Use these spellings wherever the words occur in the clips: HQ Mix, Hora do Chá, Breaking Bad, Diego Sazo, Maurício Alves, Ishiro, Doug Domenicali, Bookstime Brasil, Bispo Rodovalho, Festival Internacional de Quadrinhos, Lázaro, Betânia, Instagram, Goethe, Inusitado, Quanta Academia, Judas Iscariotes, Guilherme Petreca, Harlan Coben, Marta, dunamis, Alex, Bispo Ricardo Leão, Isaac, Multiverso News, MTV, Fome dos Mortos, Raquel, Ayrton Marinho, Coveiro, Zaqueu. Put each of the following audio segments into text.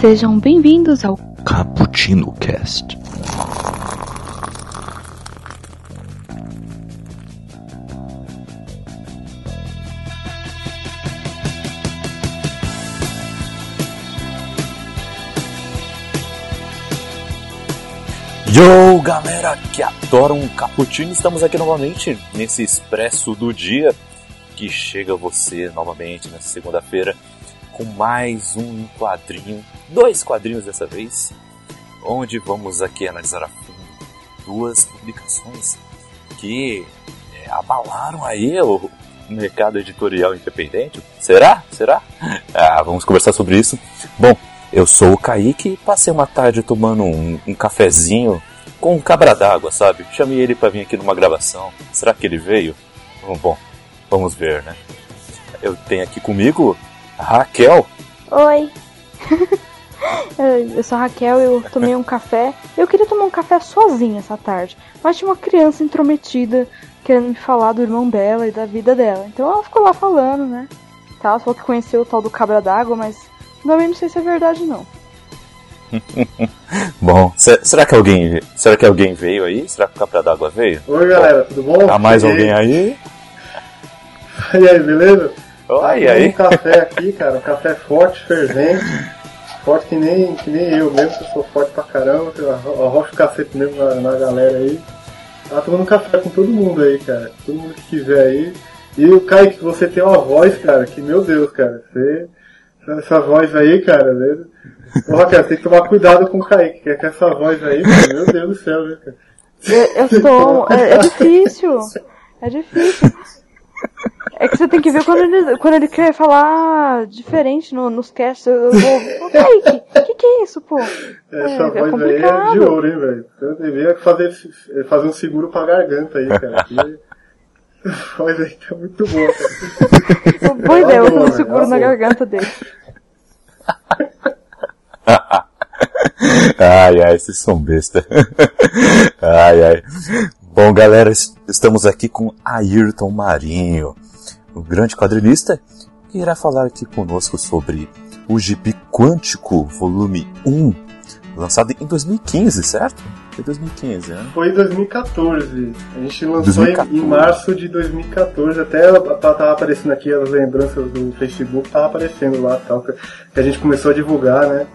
Sejam bem-vindos ao CappuccinoCast. Yo, galera que adora um cappuccino, estamos aqui novamente nesse expresso do dia que chega a você novamente nessa segunda-feira com mais um quadrinho, dois quadrinhos dessa vez, onde vamos aqui analisar a fundo duas publicações que abalaram aí o mercado editorial independente. Será? Vamos conversar sobre isso. Bom, eu sou o Kaique e passei uma tarde tomando um cafezinho com um cabra d'água, sabe? Chamei ele pra vir aqui numa gravação. Será que ele veio? Bom, vamos ver, né? Eu tenho aqui comigo a Raquel. Oi. Eu sou a Raquel, eu tomei um café. Eu queria tomar um café sozinha essa tarde, mas tinha uma criança intrometida querendo me falar do irmão dela e da vida dela. Então ela ficou lá falando, né? Ela falou que conheceu o tal do cabra d'água, mas... não sei se é verdade, não. Bom, será que alguém veio aí? Será que o Cabra d'Água veio? Oi, galera, tudo bom? Tá mais alguém aí? E aí, beleza? Oi, aí. Um café aqui, cara, um café forte, fervente. Forte que nem eu mesmo, que eu sou forte pra caramba. Eu arrocho o cacete mesmo na galera aí. Tá tomando café com todo mundo aí, cara. Todo mundo que quiser aí. E o Kaique, você tem uma voz, cara, que, meu Deus, cara, você... essa voz aí, cara, né? Porra, cara, tem que tomar cuidado com o Kaique, que é com essa voz aí, cara, meu Deus do céu, né, cara? Eu sou... É difícil. É difícil. É que você tem que ver quando ele quer falar diferente nos casts. Ô, Kaique, que é isso, pô? Essa voz aí é de ouro, hein, velho? Eu devia fazer um seguro pra garganta aí, cara. Essa voz aí tá muito boa, cara. Boa ideia, eu tô no seguro na garganta dele. Ai, vocês são besta. Ai. Bom, galera, estamos aqui com Ayrton Marinho, o grande quadrinista, que irá falar aqui conosco sobre o Gibi Quântico, volume 1, lançado em 2015, certo? Foi 2015, né? Foi 2014. A gente lançou em março de 2014. Até tava aparecendo aqui as lembranças do Facebook, tava aparecendo lá, tal, que a gente começou a divulgar, né?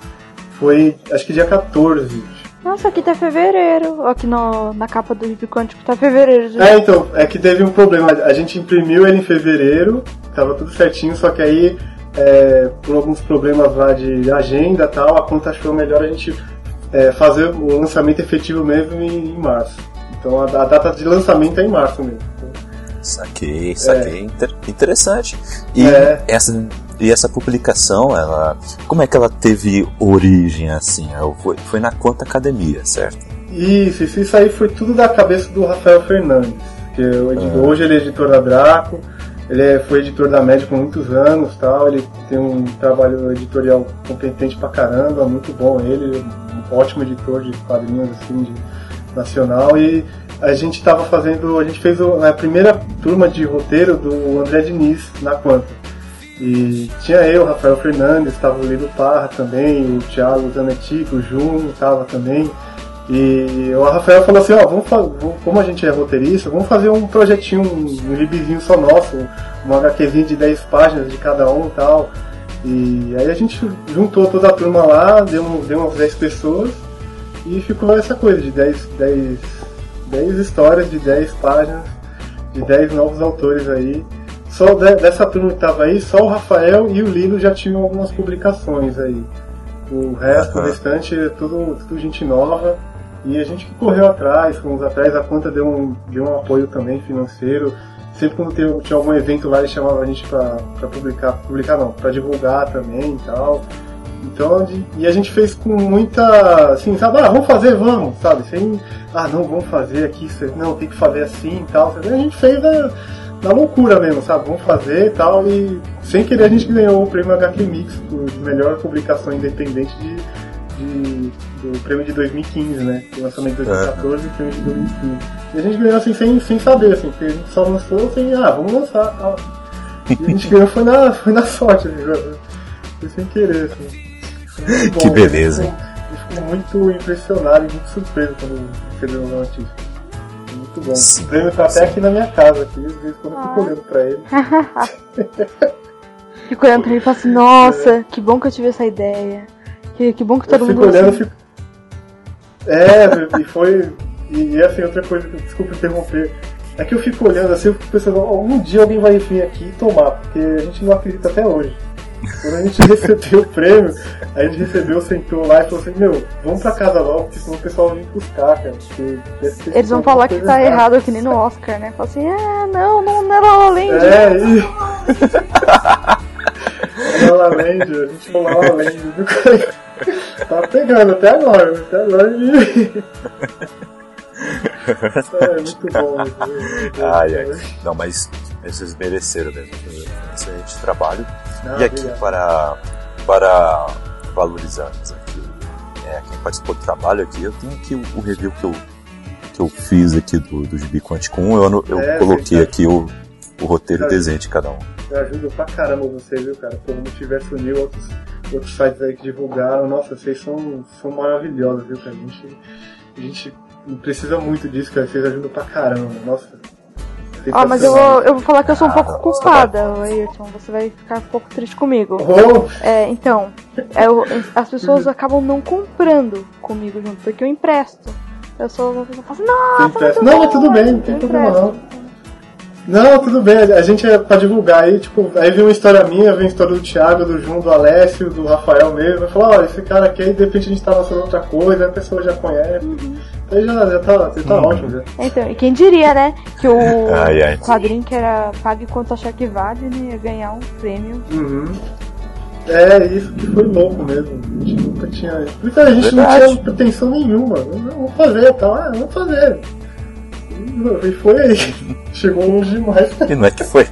Foi, acho que dia 14. Nossa, aqui tá fevereiro. Aqui na capa do Gibi Quântico tá fevereiro. Gente. Então, é que teve um problema. A gente imprimiu ele em fevereiro, tava tudo certinho, só que aí, por alguns problemas lá de agenda e tal, a conta achou melhor a gente... fazer o lançamento efetivo mesmo em março. Então a data de lançamento é em março mesmo. Saquei. Interessante. E, essa publicação, ela, como é que ela teve origem assim? Foi na Quanta Academia, certo? Isso aí foi tudo da cabeça do Rafael Fernandes, que hoje ele é editor da Draco, ele foi editor da Média por muitos anos, tal. Ele tem um trabalho editorial competente pra caramba, muito bom ele. Ótimo editor de quadrinhos assim, nacional, e a gente fez a primeira turma de roteiro do André Diniz na Quanta, e tinha o Rafael Fernandes, estava o Lilo Parra também, o Thiago Zanetti, o Jun estava também, e o Rafael falou assim, como a gente é roteirista, vamos fazer um projetinho, um libizinho só nosso, uma HQzinha de 10 páginas de cada um e tal. E aí a gente juntou toda a turma lá, deu umas 10 pessoas e ficou essa coisa de 10 histórias, de 10 páginas, de 10 novos autores aí. Só dessa turma que estava aí, só o Rafael e o Lilo já tinham algumas publicações aí. O resto, o restante, é tudo gente nova. E a gente que correu atrás, fomos atrás, a Quanta deu um apoio também financeiro. Sempre quando tinha algum evento lá, ele chamava a gente pra pra divulgar também e tal. Então, e a gente fez com muita, assim, sabe, vamos fazer, sabe, sem, não, vamos fazer aqui, não, tem que fazer assim e tal, sabe? A gente fez na loucura mesmo, sabe, vamos fazer e tal, e sem querer a gente ganhou o prêmio HQ Mix, por melhor publicação independente de do prêmio de 2015, né? Do lançamento de 2014 e prêmio de 2015. E a gente ganhou assim sem saber, assim, porque a gente só lançou assim, vamos lançar, tal. E a gente ganhou foi na sorte, foi sem querer, assim. Foi bom, que beleza, hein? Eu fiquei muito impressionado e muito surpreso quando recebeu o notícia. Muito bom. O prêmio tá até aqui na minha casa, aqui, às vezes quando eu fico olhando pra ele. Fico olhando pra ele e falo assim, nossa, que bom que eu tive essa ideia. Que bom que todo mundo olhando, assim. E foi. E assim, outra coisa, desculpa interromper. É que eu fico olhando assim, eu fico pensando, algum dia alguém vai vir aqui e tomar, porque a gente não acredita até hoje. Quando a gente recebeu o prêmio, a gente sentou lá e falou assim, meu, vamos pra casa logo, porque senão o pessoal vai vir buscar, cara. Eles vão falar que tá errado, que nem no Oscar, né? Fala assim, não era La La Land. La La Land, a gente falou La La Land, viu? Tá pegando até agora. É muito bom. Não, mas vocês mereceram mesmo. Excelente trabalho. E aqui para valorizarmos aqui, quem participou do trabalho aqui, eu tenho aqui o review que eu fiz aqui do Gibi Quântico 1. Eu coloquei aqui o roteiro desenho de cada um. Eu ajudo pra caramba você, viu, cara? Todo mundo tivesse unido outros sites aí que divulgaram. Nossa, vocês são maravilhosos, viu, cara? A gente precisa muito disso, cara. Vocês ajudam pra caramba. Nossa. Mas eu vou falar que eu sou um pouco culpada, Ayrton. Você vai ficar um pouco triste comigo. As pessoas acabam não comprando comigo junto, porque eu empresto. Eu sou uma pessoa que fala assim, mas tudo bem, não tem problema não. Não, tudo bem, a gente é pra divulgar aí, tipo, aí vem uma história minha, vem a história do Thiago, do Jun, do Alessio, do Rafael mesmo, vai falar, olha, esse cara aqui, aí de repente a gente tá lançando outra coisa, a pessoa já conhece, então já tá ótimo já. Então, e quem diria, né, que o quadrinho que era pague quanto achar que vale, né, ia ganhar um prêmio. Isso que foi louco mesmo, a gente nunca tinha... Por isso a gente não tinha pretensão nenhuma, vamos fazer. E foi aí, chegou longe demais. E não é que foi.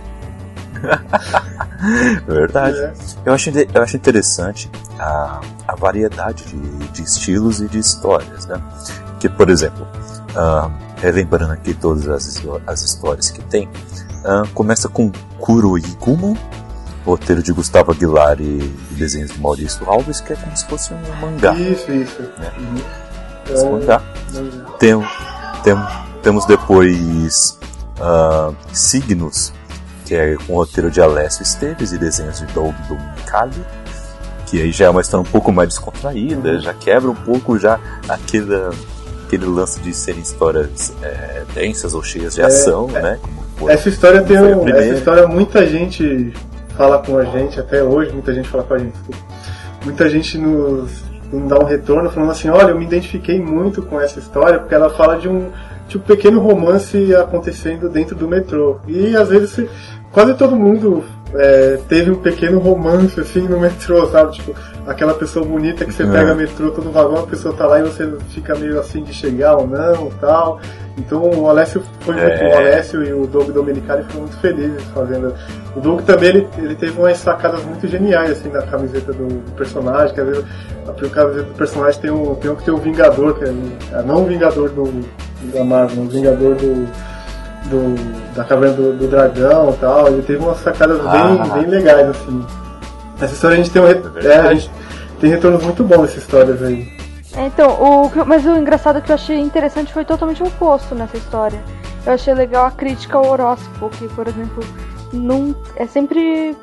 Verdade. Eu acho interessante a variedade de estilos e de histórias, né? Que, por exemplo, relembrando aqui todas as histórias que tem, começa com Kuro Iguma, roteiro de Gustavo Aguilar e desenhos de Maurício Alves, que é como se fosse um mangá. Isso. Né? Esse mangá. Temos depois Signos, que é com o roteiro de Alessio Esteves e desenhos de Dolby Dominicado, que aí já é uma história um pouco mais descontraída, já quebra um pouco já aquele lance de serem histórias densas ou cheias de ação, né? Essa história muita gente fala com a gente, até hoje muita gente fala com a gente. Muita gente nos dá um retorno falando assim, olha, eu me identifiquei muito com essa história, porque ela fala de um tipo pequeno romance acontecendo dentro do metrô. E às vezes quase todo mundo teve um pequeno romance assim no metrô, sabe? Tipo, aquela pessoa bonita que você pega metrô, todo vagão, a pessoa tá lá e você fica meio assim de chegar ou não, tal. Então o Alessio foi muito. O Alessio e o Doug Domenicali foram muito felizes fazendo. O Doug também ele teve umas sacadas muito geniais assim na camiseta do personagem, que às vezes a camiseta do personagem tem um Vingador, que é não o Vingador da Marvel, o Vingador da Caverna do Dragão e tal. Ele teve umas sacadas bem legais, assim. Essa história a gente tem a gente tem retornos muito bons nessas histórias aí. Então, mas o engraçado que eu achei interessante foi totalmente o oposto nessa história. Eu achei legal a crítica ao horóscopo, que, por exemplo, é sempre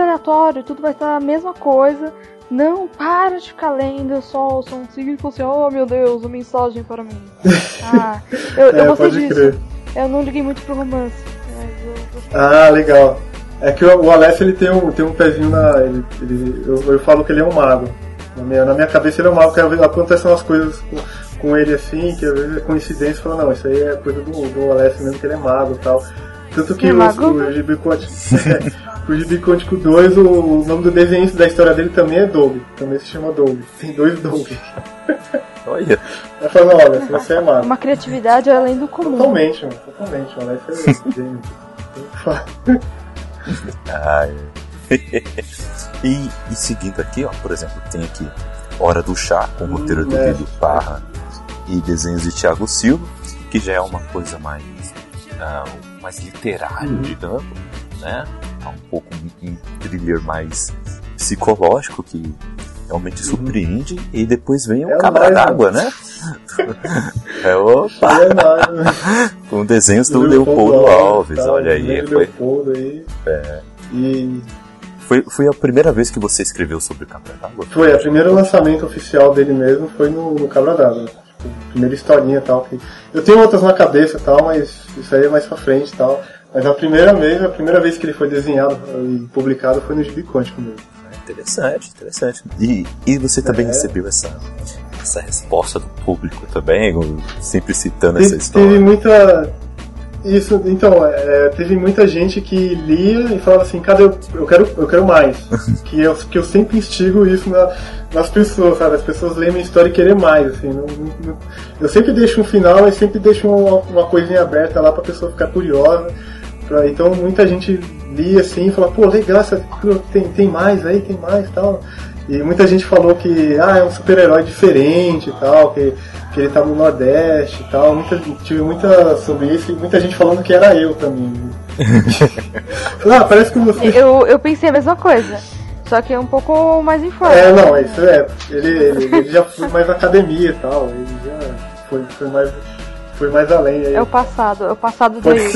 aleatório, tudo vai estar a mesma coisa. Não, para de ficar lendo, eu sou um signo e assim, oh meu Deus, uma mensagem para mim. Eu gostei disso. Crer. Eu não liguei muito pro romance. Mas eu gostei. Legal. É que o Alessio, ele tem um pezinho na... eu falo que ele é um mago. Na minha cabeça ele é um mago, porque às vezes acontecem umas coisas com ele assim, que às vezes é coincidência, e fala, não, isso aí é coisa do Alessio mesmo, que ele é mago e tal. Tanto que o Gibi Quântico 2, o nome do desenhista da história dele também é Dolby. Também se chama Dolby. Tem dois Dolby. Olha. Vai falar, olha, se você é mago. Uma criatividade além do comum. Totalmente, o Alessio é gênio. E seguindo aqui, ó, por exemplo, tem aqui Hora do Chá, com o roteiro do Lilo Parra e desenhos de Thiago Silva, que já é uma coisa mais literária, digamos, né? É um pouco um thriller mais psicológico, que realmente surpreende, e depois vem o Cabra d'Água, né? É o com desenhos do Leopoldo Alves, tá, olha aí. Foi a primeira vez que você escreveu sobre o Cabra d'Água? Foi, o primeiro lançamento oficial dele mesmo foi no Cabra d'Água. Primeira historinha e tal. Eu tenho outras na cabeça e tal, mas isso aí é mais pra frente e tal. Mas a primeira vez que ele foi desenhado e publicado foi no Gibi Quântico mesmo. Interessante. E você também recebeu essa resposta do público também, sempre citando essa história. Teve muita gente que lia e falava assim, cadê? Eu quero mais. que eu sempre instigo isso nas pessoas, sabe? As pessoas leem minha história e querem mais, assim. Eu sempre deixo um final e sempre deixo uma coisinha aberta lá pra pessoa ficar curiosa. Então muita gente lia assim e falava, pô, legal, tem mais e tal. E muita gente falou que é um super-herói diferente e tal, que ele tava no Nordeste e tal. Tive muita sobre isso e muita gente falando que era eu também. Parece que você. Eu pensei a mesma coisa. Só que é um pouco mais em forma. Isso é. Ele já foi mais na academia e tal. Ele já foi mais além aí. É o passado dele.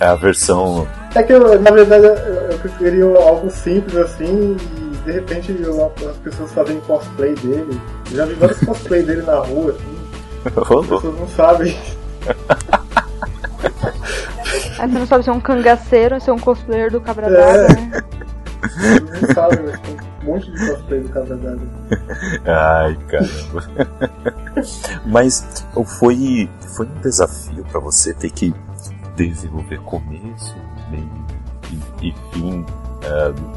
A versão. É que eu, na verdade, eu preferia algo simples assim, e de repente as pessoas fazem cosplay dele. Eu já vi vários cosplay dele na rua, assim. As pessoas não sabem. Aí você não sabe se é um cangaceiro ou se é um cosplayer do Cabra d'Água, né? Não sabe, mas tem um monte de cosplay do Cabra d'Água. Ai, caramba. Mas foi um desafio pra você ter que desenvolver começo, meio e fim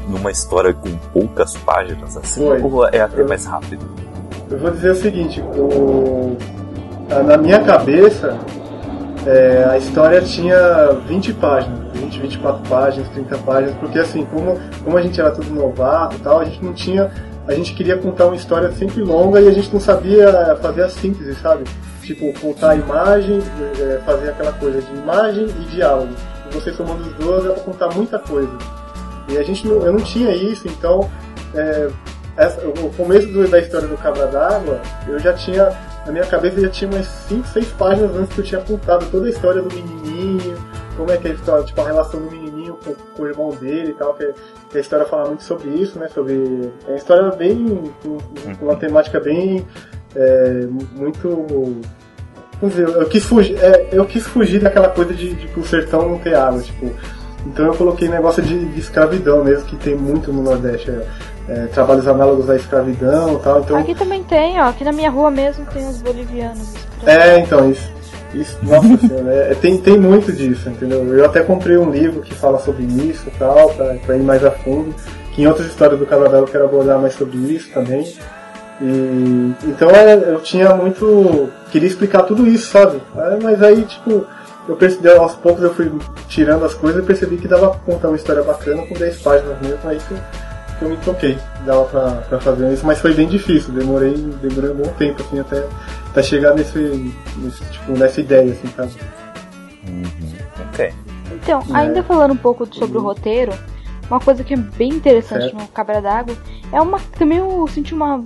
numa história com poucas páginas assim? Foi. Ou é até mais rápido? Eu vou dizer o seguinte, na minha cabeça a história tinha 20 páginas, 20, 24 páginas, 30 páginas, porque assim, como a gente era tudo novato e tal, a gente não tinha, a gente queria contar uma história sempre longa e a gente não sabia fazer a síntese, sabe? Tipo, contar a imagem, fazer aquela coisa de imagem e diálogo. E você somando os dois, ela contar muita coisa. E a gente não, eu não tinha isso, então o começo da história do Cabra d'Água, eu já tinha. Na minha cabeça já tinha umas 5, 6 páginas antes que eu tinha contado toda a história do menininho, como é que é a história, tipo, a relação do menininho com o irmão dele e tal, que a história fala muito sobre isso, né, sobre... É uma história bem... com uma temática bem... muito... Vamos dizer, eu quis fugir daquela coisa de o sertão não ter água, tipo... Então eu coloquei negócio de escravidão mesmo, que tem muito no Nordeste, trabalhos análogos à escravidão e tal. Então... Aqui também tem, ó, aqui na minha rua mesmo tem os bolivianos. Então, isso nossa senhora, tem muito disso, entendeu? Eu até comprei um livro que fala sobre isso e tal, pra ir mais a fundo, que em outras histórias do Canadá eu quero abordar mais sobre isso também. E, então eu tinha muito... Queria explicar tudo isso, sabe? Mas aí, tipo... Eu percebi, aos poucos eu fui tirando as coisas e percebi que dava pra contar uma história bacana com 10 páginas mesmo, aí que eu me toquei, dava pra fazer isso, mas foi bem difícil, demorei um bom tempo assim, até chegar nessa ideia, assim, sabe? Ok. Então, ainda falando um pouco sobre o roteiro, uma coisa que é bem interessante no Cabra d'Água, também eu senti uma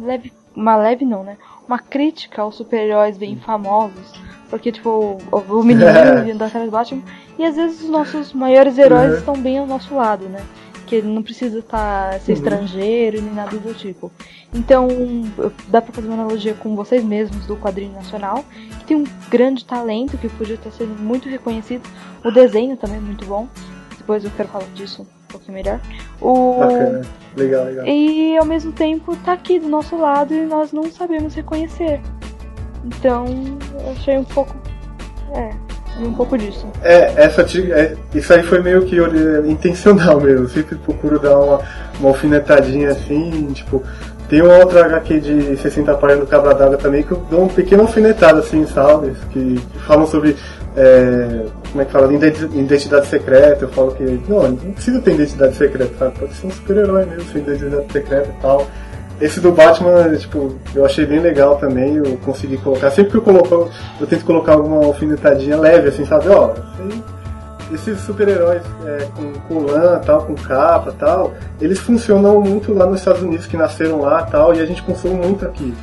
crítica aos super-heróis bem famosos, porque, tipo, o menino da série do Batman, e às vezes os nossos maiores heróis estão bem ao nosso lado, né? Que ele não precisa ser estrangeiro nem nada do tipo. Então, dá pra fazer uma analogia com vocês mesmos do quadrinho nacional, que tem um grande talento, que podia estar sendo muito reconhecido. O desenho também é muito bom, depois eu quero falar disso um pouquinho melhor. Bacana, legal. E, ao mesmo tempo, tá aqui do nosso lado e nós não sabemos reconhecer. Então, eu achei um pouco disso. Isso aí foi meio que intencional mesmo. Eu sempre procuro dar uma alfinetadinha assim, tipo, Tem uma outra HQ de 60 páginas do Cabra d'Água também, que eu dou uma pequena alfinetada, assim, sabe? Que falam sobre, como é que fala, identidade secreta. Eu falo que, não precisa ter identidade secreta, sabe? Pode ser um super-herói mesmo, sem identidade secreta e tal. Esse do Batman, tipo, eu achei bem legal também, eu consegui colocar. Sempre que eu coloco, eu tento colocar alguma alfinetadinha leve, assim, sabe? Ó, esses super-heróis com colã, tal, com capa, tal, eles funcionam muito lá nos Estados Unidos, que nasceram lá, tal, e a gente consome muito aqui.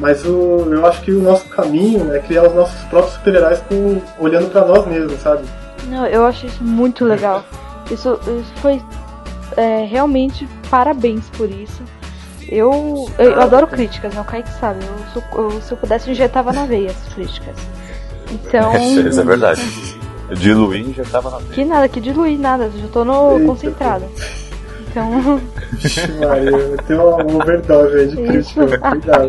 Mas eu acho que o nosso caminho é criar os nossos próprios super-heróis olhando pra nós mesmos, sabe? Não, eu acho isso muito legal. Isso foi realmente parabéns por isso. Eu adoro críticas, não, o Kaique sabe. Se eu pudesse, injetava na veia as críticas. Então... Isso é verdade. Diluir já tava na frente. Que nada, que diluir nada, já tô concentrada. Então. Maria, tem uma overdose aí de crítica, cuidado.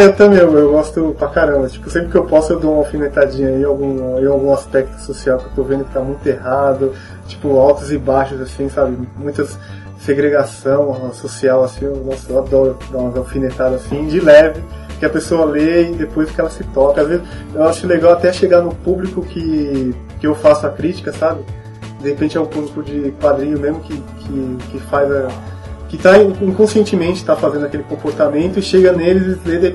Eu também, eu gosto pra caramba. Tipo, sempre que eu posso eu dou uma alfinetadinha aí em algum aspecto social que eu tô vendo que tá muito errado. Tipo, altos e baixos, assim, sabe? Muitas segregação social, assim, eu adoro dar umas alfinetadas assim, de leve. Que a pessoa lê e depois que ela se toca. Às vezes eu acho legal até chegar no público que eu faço a crítica, sabe? De repente é um público de quadrinho mesmo que faz a... que tá inconscientemente tá fazendo aquele comportamento e chega neles e lê, de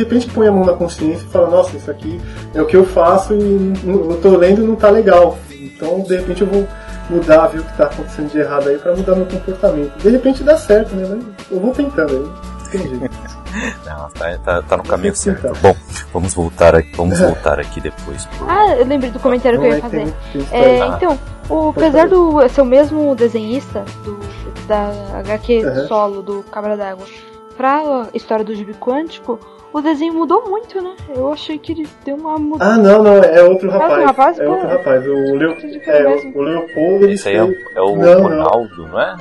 repente põe a mão na consciência e fala, nossa, isso aqui é o que eu faço e eu tô lendo e não tá legal. Então, de repente eu vou mudar, ver o que tá acontecendo de errado aí pra mudar meu comportamento. De repente dá certo, né? Eu vou tentando aí, não tem jeito. Não, tá no caminho certo. Tá. Bom, vamos voltar aqui depois. Eu lembrei do comentário que eu ia fazer. Então, apesar do ser o mesmo desenhista da HQ solo do Cabra d'Água pra história do Gibi Quântico, o desenho mudou muito, né? Eu achei que ele deu uma mudança. não, é outro rapaz. É outro rapaz. O Leopoldo. Esse aí é o Ronaldo, não é?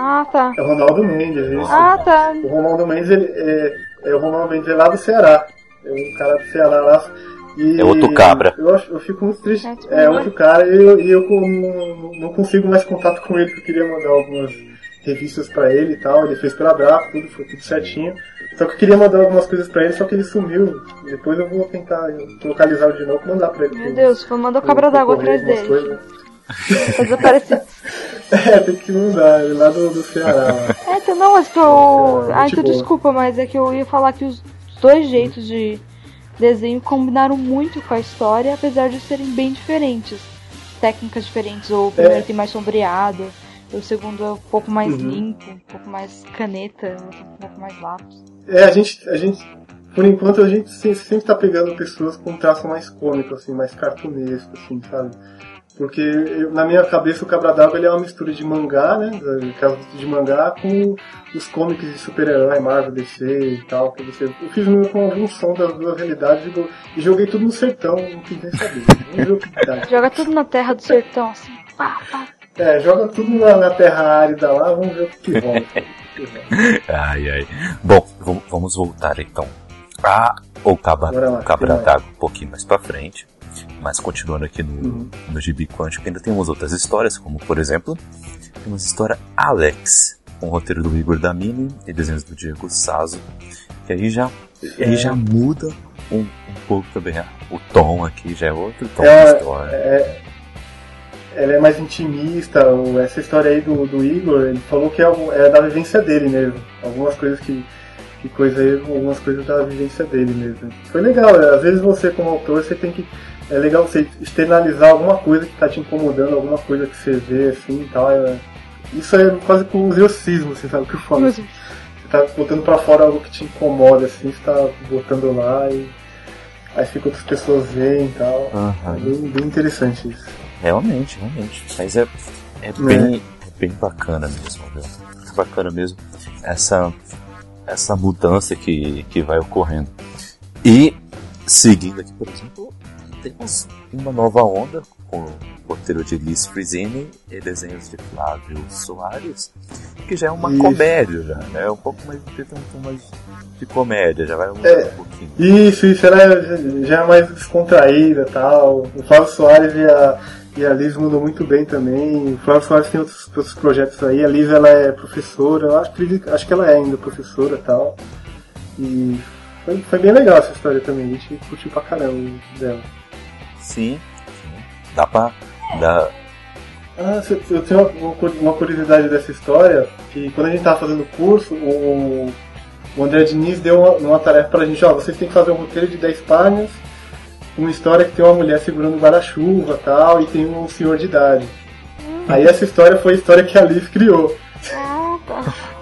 Ah, tá. É o Ronaldo Mendes, isso. Ah, tá. O Ronaldo Mendes, ele é o Ronaldo Mendes lá do Ceará. É um cara do Ceará lá. E é outro cabra. Eu fico muito triste. É outro cara e eu não consigo mais contato com ele, porque eu queria mandar algumas revistas pra ele e tal. Ele fez pela Draco, foi tudo certinho. Só que eu queria mandar algumas coisas pra ele, só que ele sumiu. Depois eu vou tentar localizar de novo e mandar pra ele. Meu Deus, vou mandar o Cabra d'Água atrás dele. Desaparecido. Tem que mudar, lá do Ceará. Então não, mas que eu... então desculpa, mas é que eu ia falar que os dois jeitos de desenho combinaram muito com a história, apesar de serem bem diferentes. Técnicas diferentes, o primeiro tem mais sombreado, o segundo é um pouco mais limpo, um pouco mais caneta, um pouco mais lápis. A gente, por enquanto, a gente sempre tá pegando pessoas com traço mais cômico, assim, mais cartunesco, assim, sabe? Porque na minha cabeça o Cabra d'Água ele é uma mistura de mangá, né? De mangá com os comics de super-herói, Marvel, DC e tal. Eu fiz meio com a junção das duas realidades e joguei tudo no sertão, não quis nem saber. Joga tudo na terra do sertão, assim. Joga tudo na terra árida lá, vamos ver o que volta. Ai. Bom, vamos voltar então. Cabra d'Água um pouquinho mais pra frente. Mas continuando aqui no Gibi Quântico, ainda tem umas outras histórias, como por exemplo, tem uma história Alex, com o roteiro do Igor Damini e desenhos do Diego Sazo, que aí já muda um pouco também. O tom aqui já é outro tom da história. Ela é mais intimista, essa história aí do Igor, ele falou que é da vivência dele mesmo, algumas coisas algumas coisas da vivência dele mesmo. Foi legal, às vezes você como autor você tem que... É legal você externalizar alguma coisa que tá te incomodando, alguma coisa que você vê assim e tal. Isso é quase com um exorcismo, você sabe o que eu falo. Você tá botando pra fora algo que te incomoda, assim, você tá botando lá e aí fica outras pessoas veem e tal. Uhum. É bem interessante isso. Realmente. Mas bem bacana mesmo, viu? É bacana mesmo essa mudança que vai ocorrendo. E seguindo aqui, por exemplo, temos uma nova onda com o roteiro de Liz Frizzini e desenhos de Flávio Soares, que já é uma comédia, já, né? É um pouco mais de comédia, já vai mudar um pouquinho. Isso, ela já é mais descontraída e tal. O Flávio Soares e a E a Liz mandou muito bem também. O Flávio Soares tem outros projetos aí. A Liz, ela é professora, eu acho que ela é ainda professora e tal. E foi bem legal essa história também, a gente curtiu pra caramba dela. Sim, dá pra... Dá. Ah, eu tenho uma curiosidade dessa história, que quando a gente tava fazendo o curso, o André Diniz deu uma tarefa pra gente, ó, vocês têm que fazer um roteiro de 10 páginas, uma história que tem uma mulher segurando um guarda-chuva e tal, e tem um senhor de idade. Aí essa história foi a história que a Liz criou.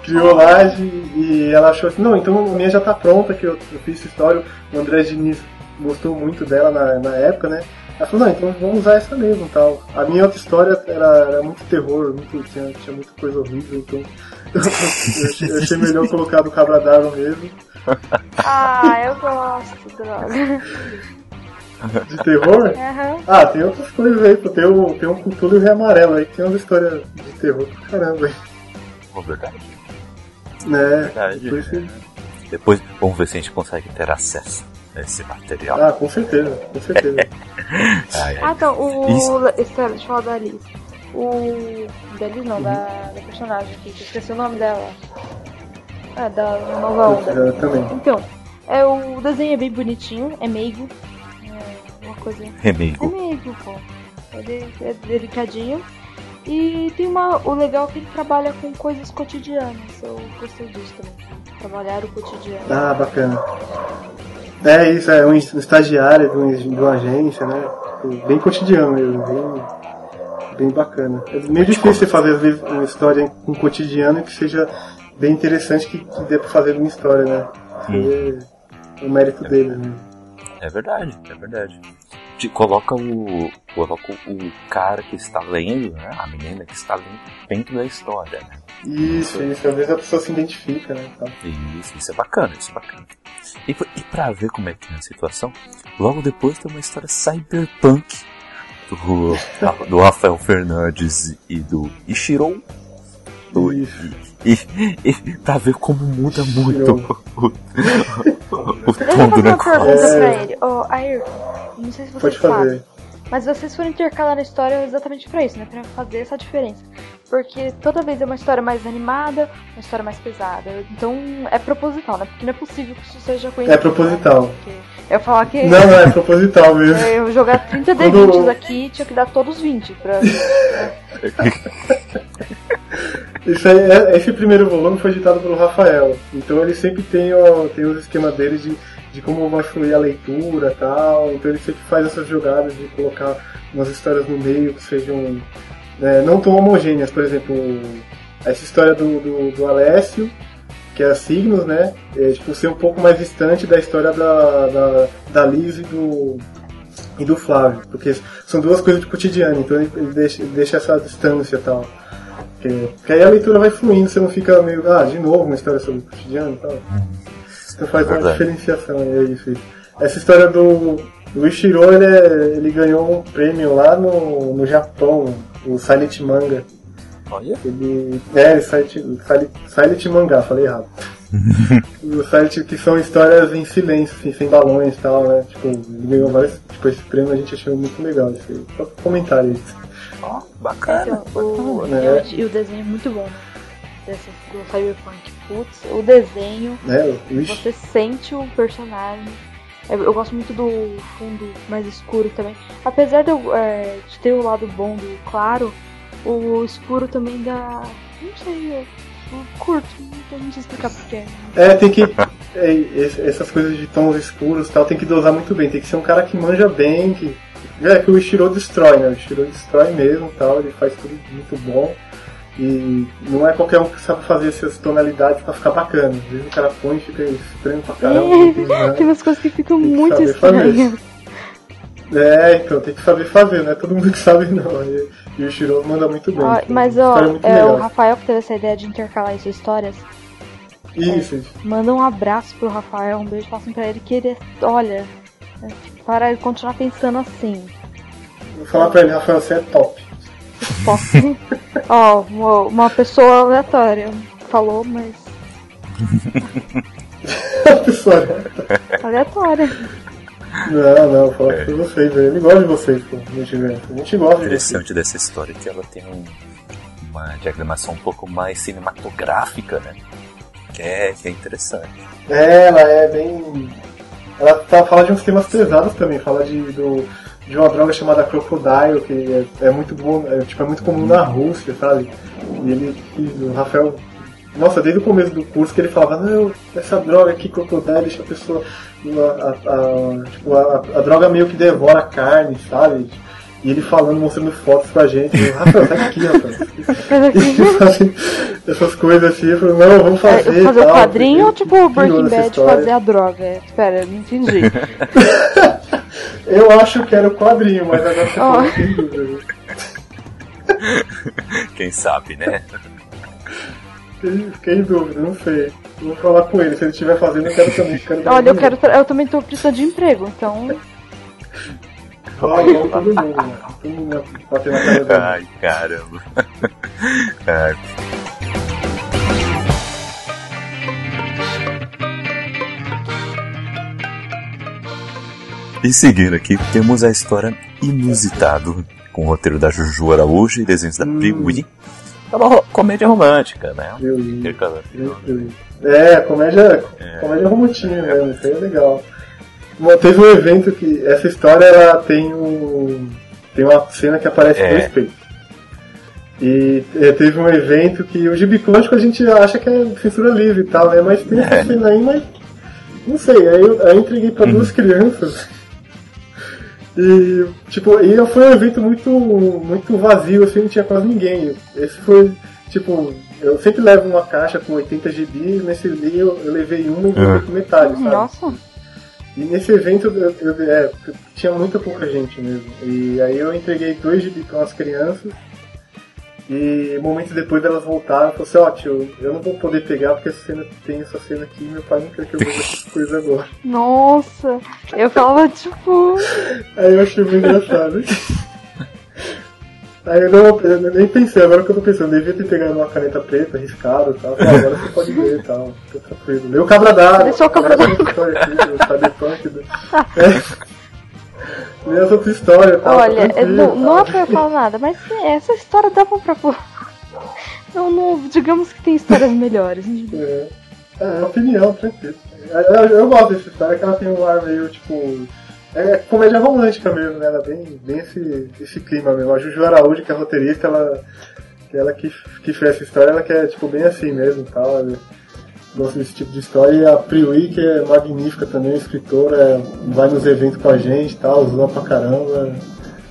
Criou lá e ela achou assim, não, então a minha já tá pronta, que eu fiz essa história, o André Diniz gostou muito dela na época, né? Ela falou, não, então vamos usar essa mesmo e tal. A minha outra história era muito terror, tinha muita coisa horrível, então eu achei melhor colocar do Cabra d'Água mesmo. Ah, eu gosto, droga. De terror? Uhum. Ah, tem outras coisas aí, tem um Cthulhu e o Rei Amarelo aí, tem umas histórias de terror pra caramba aí. Oh, verdade. Né? Verdade. Depois vamos ver se a gente consegue ter acesso a esse material. Ah, com certeza, com certeza. Ai, ah, então, espera, deixa eu falar da Liz. Da personagem aqui, que eu esqueci o nome dela. Ah, da Nova Onda. Eu também. Então, o desenho é bem bonitinho, é meigo. É meigo, pô. Ele é delicadinho. E tem o legal é que ele trabalha com coisas cotidianas. Eu gostei disso também. Trabalhar o cotidiano. Ah, bacana. É isso, é um estagiário de uma agência, né? Bem cotidiano mesmo, bem bacana. É meio difícil você fazer às vezes uma história com cotidiano que seja bem interessante, que dê pra fazer uma história, né? É o mérito dele, né? É verdade. Coloca o cara que está lendo, né? A menina que está lendo dentro da história, né? Isso. Às vezes a pessoa se identifica, né? Então. Isso é bacana. E pra ver como é que é a situação, logo depois tem uma história cyberpunk do Rafael Fernandes e do Ishiro. E pra ver como muda muito o tom do negócio. Eu vou fazer uma pergunta pra ele. Ayrton, não sei se vocês sabem, mas vocês foram intercalar a história exatamente pra isso, né? Pra fazer essa diferença. Porque toda vez é uma história mais animada, uma história mais pesada. Então é proposital, né? Porque não é possível que isso seja coincidência. É proposital. Né? Eu falar que... Não, é proposital mesmo. Eu jogar 30 D20s aqui, tinha que dar todos 20 pra... Esse primeiro volume foi editado pelo Rafael, então ele sempre tem os esquemas dele de como vai fluir a leitura e tal, então ele sempre faz essas jogadas de colocar umas histórias no meio que sejam não tão homogêneas. Por exemplo, essa história do Alessio, que é a Signos, né, tipo, ser um pouco mais distante da história da Liz e do Flávio, porque são duas coisas de cotidiano, então ele deixa essa distância e tal. Porque aí a leitura vai fluindo, você não fica meio, de novo uma história sobre o cotidiano e tal. Então faz uma diferenciação, é isso. Essa história do Ishiro, ele ganhou um prêmio lá no Japão, o Silent Manga. Olha? Silent Manga, falei errado. O Silent, que são histórias em silêncio, assim, sem balões e tal, né? Tipo, ele ganhou vários, tipo, esse prêmio, a gente achou muito legal. Assim. Só pra comentar isso. Ó, bacana. E o desenho é muito bom, né? Do Cyberpunk. Putz, o desenho, você sente o personagem. Eu gosto muito do fundo mais escuro também. Apesar de ter o lado bom do claro, o escuro também dá... Não sei, eu curto. Não sei explicar porquê. Tem que... essas coisas de tons escuros e tal, tem que dosar muito bem. Tem que ser um cara que manja bem, que o Ishiro destrói, né? O Ishiro destrói mesmo, tal, ele faz tudo muito bom. E não é qualquer um que sabe fazer essas tonalidades pra ficar bacana. Às vezes o cara põe e fica estranho pra caramba. Tem umas coisas que ficam muito estranhas. Então, tem que saber fazer, né? Todo mundo que sabe não. E o Ishiro manda muito bem. O Rafael que teve essa ideia de intercalar as histórias. Isso. Manda um abraço pro Rafael, um beijo, façam pra ele que ele para ele continuar pensando assim. Vou falar pra ele, Rafael, você é top. Ó, uma pessoa aleatória falou, mas pessoa aleatória Não, fala pra vocês, ele gosta de vocês, pô. A gente gosta de vocês. O interessante dessa história é que ela tem uma diagramação um pouco mais cinematográfica, né? Que é interessante. Ela é bem... Ela fala de uns temas pesados também, fala de uma droga chamada Crocodile, que é muito bom, é muito comum na Rússia, sabe? E o Rafael... Nossa, desde o começo do curso que ele falava, não, essa droga aqui, Crocodile, deixa a pessoa... A droga meio que devora a carne, sabe? E ele falando, mostrando fotos pra gente. Eu, Rafael, sai daqui, rapaz. Essas coisas assim, eu falei, não, vamos fazer. Fazer o quadrinho ou tipo o Breaking Bad fazer a droga? Espera, não entendi. Eu acho que era o quadrinho, mas agora você falou sem dúvida. Quem sabe, né? Fiquei em dúvida, não sei. Vou falar com ele, se ele estiver fazendo, eu quero também. Olha, eu também tô precisando de emprego, então. Olha, todo mundo, né? Todo mundo bateu na cara dela. Ai, caramba. E seguindo aqui, temos a história Inusitado, com o roteiro da Juju Araújo e desenhos da Pri Wii. É uma comédia romântica, né? Comédia romantinha, né? Isso aí é legal. Bom, teve um evento que... Essa história, ela tem tem uma cena que aparece dois peitos. E teve um evento que o Gibi Quântico a gente acha que é censura livre e tal, né? Mas tem essa cena aí, mas... Não sei, aí eu entreguei pra duas crianças. E, foi um evento muito, muito vazio, assim, não tinha quase ninguém. Esse foi, eu sempre levo uma caixa com 80 GB, nesse dia eu levei uma e levei com metade, sabe? Nossa! E nesse evento tinha muita pouca gente mesmo. E aí eu entreguei 2 GB para as crianças. E momentos depois elas voltaram e falaram assim, tio, eu não vou poder pegar porque tem essa cena aqui e meu pai não quer que eu veja essa coisa agora. Nossa, eu falava Aí eu achei muito engraçado. Aí eu nem pensei, agora que eu tô pensando, devia ter pegado uma caneta preta, riscada e tal, agora você pode ver e tal, tô tranquilo. Meu Cabra d'Água! Deixou o Cabra d'Água! Nem essa outra história, tá? Olha, não é pra eu falar nada, mas essa história dá pra propor. Não, digamos que tem histórias melhores. Né? É opinião, tranquilo. Eu gosto dessa história, que ela tem um ar meio, é comédia romântica mesmo, né? Ela bem esse clima mesmo. A Juju Araújo, que é roteirista, ela que fez essa história, ela quer, bem assim mesmo, tá? Ela gosta desse tipo de história. E a Pri Wii, que é magnífica também, escritora, vai nos eventos com a gente e tal, zoa pra caramba,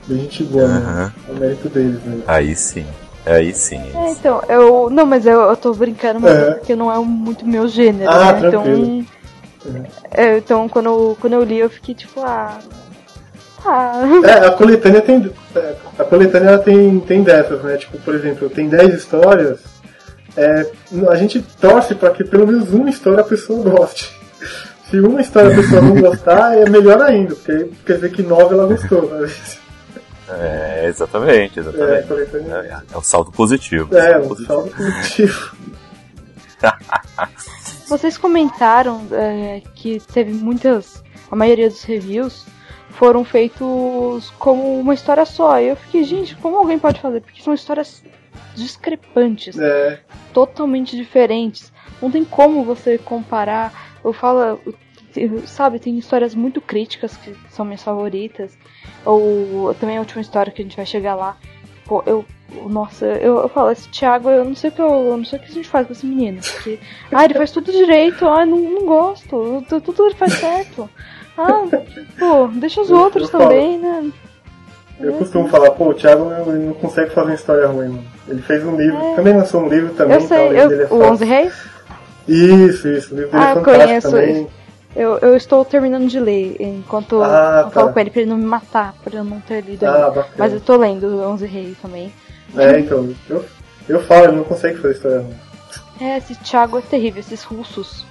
bem gente boa, né? É o mérito deles, né? Aí sim. Então, eu... Não, mas eu tô brincando, mas porque não é muito meu gênero, né? Tranquilo. Então, quando eu li, eu fiquei a coletânea tem... A coletânea, ela tem dessas, né? Por exemplo, tem 10 histórias... a gente torce pra que pelo menos uma história a pessoa goste. Se uma história a pessoa não gostar, é melhor ainda, porque quer dizer que 9 ela gostou, né? Exatamente. É um saldo positivo. Saldo positivo. Vocês comentaram que teve a maioria dos reviews foram feitos como uma história só. E eu fiquei, gente, como alguém pode fazer? Porque são histórias discrepantes, totalmente diferentes, não tem como você comparar. Eu falo, sabe, tem histórias muito críticas que são minhas favoritas, ou também a última história que a gente vai chegar lá, pô, eu falo, esse Thiago, eu não sei o que a gente faz com esse menino, porque, ele faz tudo direito, não gosto, tudo ele faz certo, deixa os outros também, né? Eu costumo falar, o Thiago ele não consegue fazer uma história ruim, mano. Ele fez um livro, também lançou um livro também. Eu sei, então, o 11 Reis? Isso, o livro dele é fantástico, eu conheço também. Eu estou terminando de ler, enquanto eu falo com ele, pra ele não me matar, por eu não ter lido ainda. Mas eu tô lendo o 11 Reis também. Então, eu falo, ele não consegue fazer história ruim. Esse Thiago é terrível, esses russos.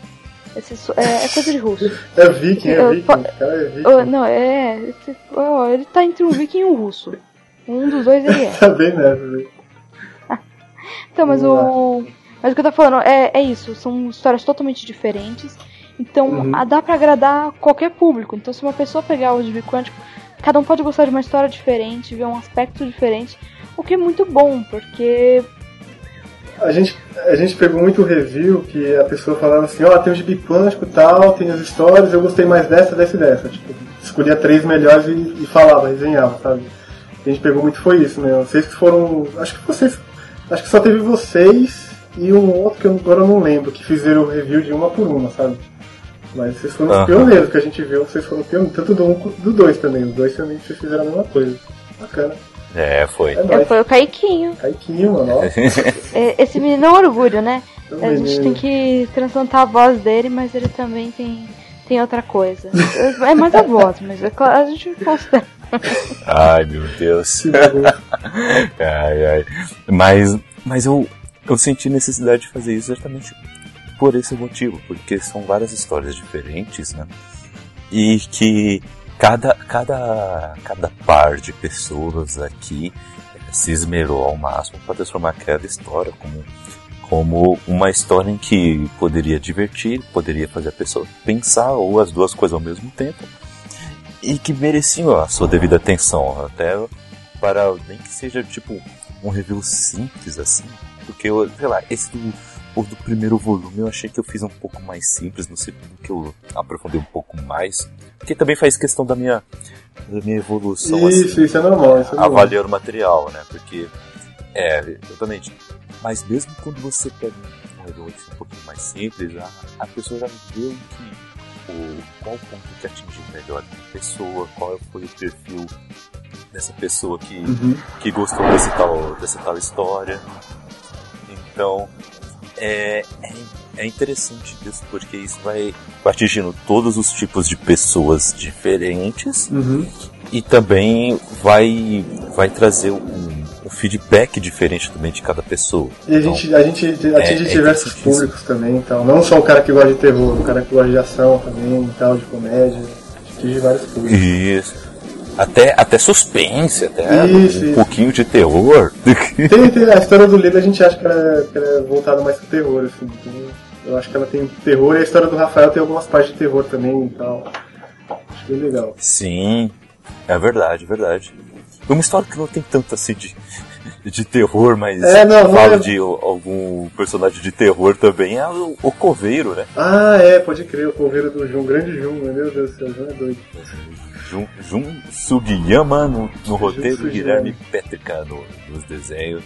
É coisa de russo. É viking. Cara, é viking. Ele tá entre um viking e um russo. Um dos dois ele é. Tá bem nessa. Então, mas o que eu tô falando é isso. São histórias totalmente diferentes. Então, dá pra agradar qualquer público. Então, se uma pessoa pegar o Gibi Quântico, cada um pode gostar de uma história diferente, ver um aspecto diferente, o que é muito bom, porque... A gente pegou muito review que a pessoa falava assim, ó, tem o Gibi Quântico e tal, tem as histórias, eu gostei mais dessa e dessa. Tipo, escolhia três melhores e falava, resenhava, sabe? A gente pegou muito foi isso, né? Vocês que foram... Acho que só teve vocês e um outro que eu agora não lembro, que fizeram o review de uma por uma, sabe? Mas vocês foram os pioneiros que a gente viu, vocês foram pioneiros, tanto do 1 quanto do 2 também. Os dois também vocês fizeram a mesma coisa. Bacana. É, foi. Foi o Kaiquinho. Kaiquinho, mano. Esse menino é um orgulho, né? A gente tem que transplantar a voz dele, mas ele também tem outra coisa. É mais a voz, mas a gente considera. Ai, meu Deus. Ai. Mas eu senti necessidade de fazer isso exatamente por esse motivo, porque são várias histórias diferentes, né? E que cada par de pessoas aqui se esmerou ao máximo para transformar aquela história como uma história em que poderia divertir, poderia fazer a pessoa pensar, ou as duas coisas ao mesmo tempo, e que mereciam a sua devida atenção, até para nem que seja tipo um review simples assim, porque eu, sei lá, esse do primeiro volume eu achei que eu fiz um pouco mais simples, no segundo que eu aprofundei um pouco mais, porque também faz questão da minha evolução, isso é normal, isso é avaliar o material, né, porque exatamente. Mas mesmo quando você pega um review um pouquinho mais simples, a pessoa já viu que qual ponto que atingiu melhor a pessoa, qual foi o perfil dessa pessoa que gostou dessa tal história. Então é interessante isso, porque isso vai atingindo todos os tipos de pessoas diferentes e também vai trazer um feedback diferente também de cada pessoa. E a gente atinge diversos públicos também, então, não só o cara que gosta de terror, o cara que gosta de ação também, tal, de comédia, atinge vários públicos. Isso. Até suspense, até isso. Pouquinho de terror. Tem a história do Lilo, a gente acha que ela é voltada mais pro terror, assim. Então, eu acho que ela tem terror, e a história do Rafael tem algumas partes de terror também e tal. Acho bem legal. Sim, é verdade. Uma história que não tem tanto assim de terror, mas fala de algum personagem de terror também, é o Coveiro, né? Ah, pode crer, o Coveiro do Jun, grande Jun, meu Deus do céu, Jun é doido. Jun Sugiyama no roteiro, Guilherme Petreca nos desenhos.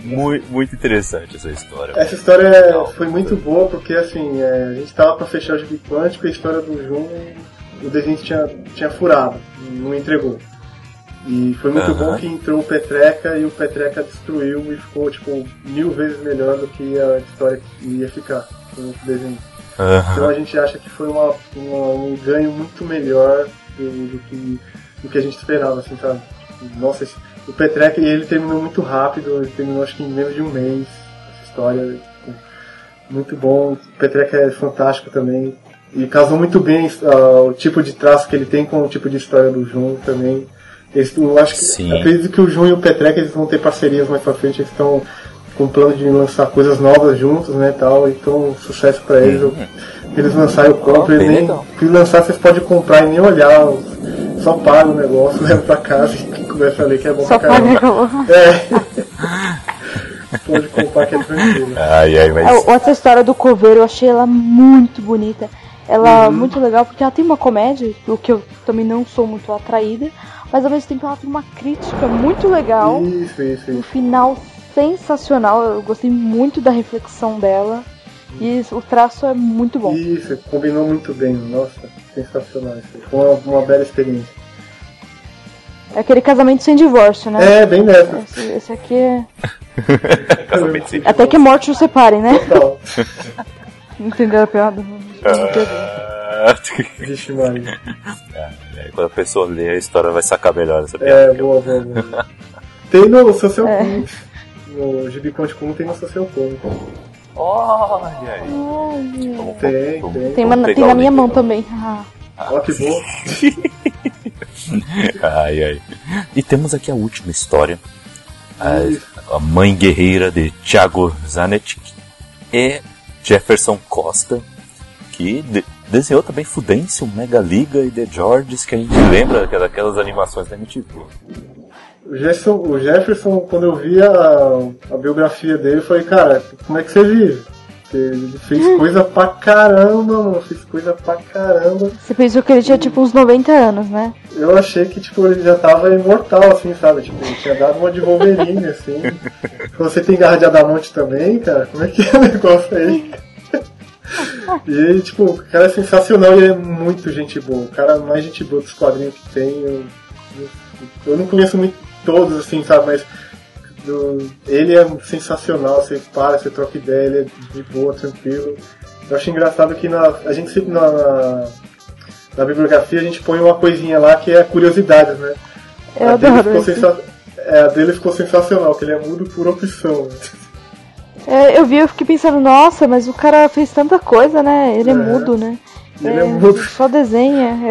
Muito, muito interessante essa história. Essa história foi muito boa, porque assim, a gente tava pra fechar o Gibi Quântico e a história do Jun, o desenho tinha furado, não entregou. E foi muito bom que entrou o Petreca, e o Petreca destruiu e ficou, tipo, 1000 vezes melhor do que a história que ia ficar no desenho. Então a gente acha que foi um ganho muito melhor do que a gente esperava, assim, sabe? Nossa, o Petreca, ele terminou muito rápido, ele terminou acho que em menos de um mês, essa história. Muito bom, o Petreca é fantástico também. E casou muito bem o tipo de traço que ele tem com o tipo de história do Jun também. Eu acho que, acredito que o Jun e o Petreca, eles vão ter parcerias mais pra frente, eles estão com o plano de lançar coisas novas juntos, né, tal, então sucesso pra eles. Eles lançarem, eu compro, eles nem... Se lançar, vocês podem comprar e nem olhar, só paga o negócio, leva pra casa e começa a ler, que é bom só pra caramba. Pode comprar que é tranquilo. Mas... Outra história do Coveiro, eu achei ela muito bonita, ela é muito legal, porque ela tem uma comédia, o que eu também não sou muito atraída, mas ao mesmo tempo ela tem uma crítica muito legal, um final sensacional, eu gostei muito da reflexão dela, e o traço é muito bom. Isso, combinou muito bem, nossa, sensacional isso, foi uma bela experiência. É aquele casamento sem divórcio, né? É, bem nessa. Esse aqui é... casamento sem divórcio. Até que morte nos separem, né? Total. Não entendeu a piada? Vixe, Maria. Quando a pessoa lê, a história vai sacar melhor essa piada. Boa. Tem no Social Comics. No Gibi Quântico tem no Social Comics. Olha aí. Tem na minha mão também. Olha que bom. E temos aqui a última história. A Mãe Guerreira, de Thiago Zanetti e Jefferson Costa, que desenhou também Fudêncio, Mega Liga e The Georges, que a gente lembra que é daquelas animações da MTV. O Jefferson, quando eu vi a biografia dele, eu falei, cara, como é que você vive? Porque ele fez coisa pra caramba, mano, Você pensou que ele tinha, tipo, uns 90 anos, né? Eu achei que, tipo, ele já tava imortal, assim, sabe? Tipo, ele tinha dado uma de Wolverine, assim. Você tem garra de Adamante também, cara? Como é que é o negócio aí? E, tipo, o cara é sensacional e ele é muito gente boa. O cara mais gente boa dos quadrinhos que tem. Eu não conheço muito todos, assim, sabe? Mas ele é sensacional. Você para, você troca ideia, ele é de boa, tranquilo. Eu acho engraçado que a gente sempre na bibliografia a gente põe uma coisinha lá que é curiosidades, né? Eu adoro isso. A dele ficou sensacional, que ele é mudo por opção. É, eu fiquei pensando, nossa, mas o cara fez tanta coisa, né? Ele é mudo, né? Ele é mudo. Ele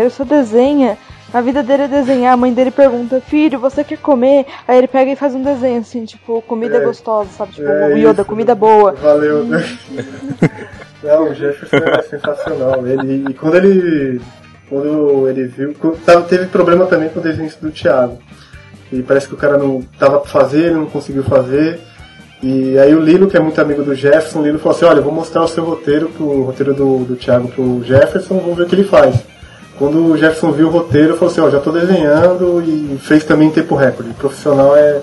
só desenha. A vida dele é desenhar, a mãe dele pergunta, filho, você quer comer? Aí ele pega e faz um desenho, assim, tipo, comida gostosa, sabe? Tipo, o Yoda, isso. Comida boa. Valeu, né? Não, o Jefferson é sensacional. Ele, e quando ele viu... Teve problema também com o desenho do Thiago. E parece que o cara não tava pra fazer, ele não conseguiu fazer. E aí o Lilo, que é muito amigo do Jefferson, o Lilo falou assim, olha, eu vou mostrar o seu roteiro, o roteiro do Thiago pro Jefferson, vamos ver o que ele faz. Quando o Jefferson viu o roteiro, falou assim, ó, já tô desenhando, e fez também em tempo recorde. O profissional é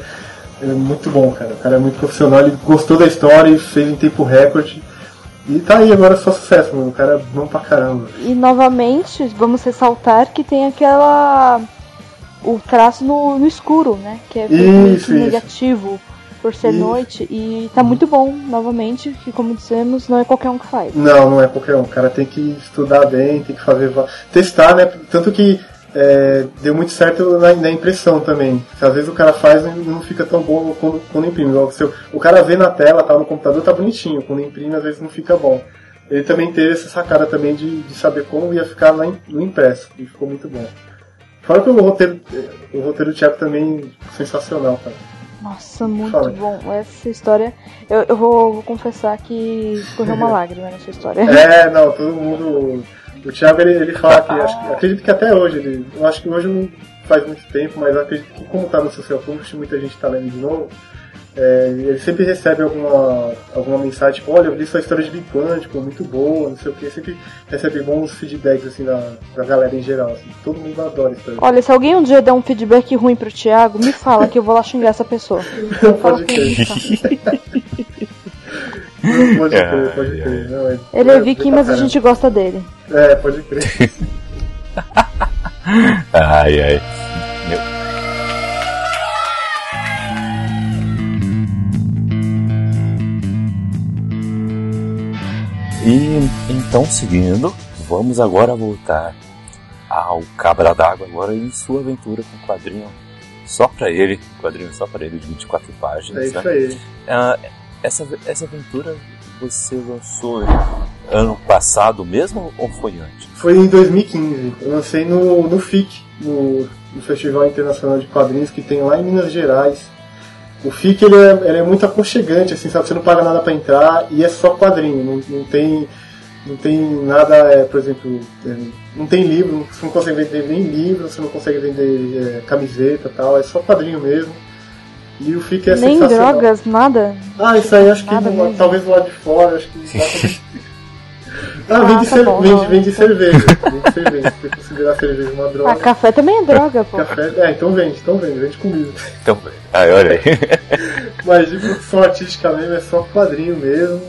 muito bom, cara. O cara é muito profissional, ele gostou da história e fez em tempo recorde. E tá aí, agora é só sucesso, mano. O cara é bom pra caramba. E novamente, vamos ressaltar que tem o traço no escuro, né? Que é isso. Negativo por ser noite. E tá muito bom, novamente, que como dissemos, não é qualquer um que faz. Não é qualquer um. O cara tem que estudar bem, tem que testar, né? Tanto que deu muito certo na impressão também. Porque às vezes o cara faz e não fica tão bom quando imprime. O cara vê na tela, tá no computador, tá bonitinho. Quando imprime, às vezes não fica bom. Ele também teve essa sacada também de saber como ia ficar no impresso. E ficou muito bom. Fora que o roteiro do Thiago também é sensacional, cara. Nossa, muito bom. Essa história, eu vou confessar que correu uma lágrima nessa história. Não, todo mundo... O Thiago, ele fala que... acredito que até hoje, eu acho que hoje não faz muito tempo, mas eu acredito que como tá no Social Comics, muita gente tá lendo de novo, ele sempre recebe alguma mensagem, tipo, olha, eu li sua história de Gibi Quântico, muito boa, não sei o que, sempre recebe bons feedbacks, assim, da galera em geral, assim, todo mundo adora isso. Olha, se alguém um dia der um feedback ruim pro Thiago, me fala que eu vou lá xingar essa pessoa. Pode crer. Não, ele é viking, mas a gente gosta dele. Pode crer. Ai. Meu. E então, seguindo, vamos agora voltar ao Cabra d'Água, agora em sua aventura com um quadrinho só pra ele, de 24 páginas. É isso, né? Aí. Essa aventura você lançou ano passado mesmo ou foi antes? Foi em 2015, eu lancei no FIC, no Festival Internacional de Quadrinhos, que tem lá em Minas Gerais. O FIC ele é muito aconchegante, assim, sabe? Você não paga nada pra entrar e é só quadrinho, não tem nada, por exemplo, não tem livro, você não consegue vender nem livro, você não consegue vender camiseta e tal, é só quadrinho mesmo. E o FIC é nem sensacional. Nem drogas, nada? Isso aí, acho que talvez do lado de fora, acho que... vende cerveja. Vende cerveja, se considerar cerveja uma droga. Café também é droga, pô. Café, então vende comida. Então vende. Olha aí. Mas de produção artística mesmo, é só quadrinho mesmo.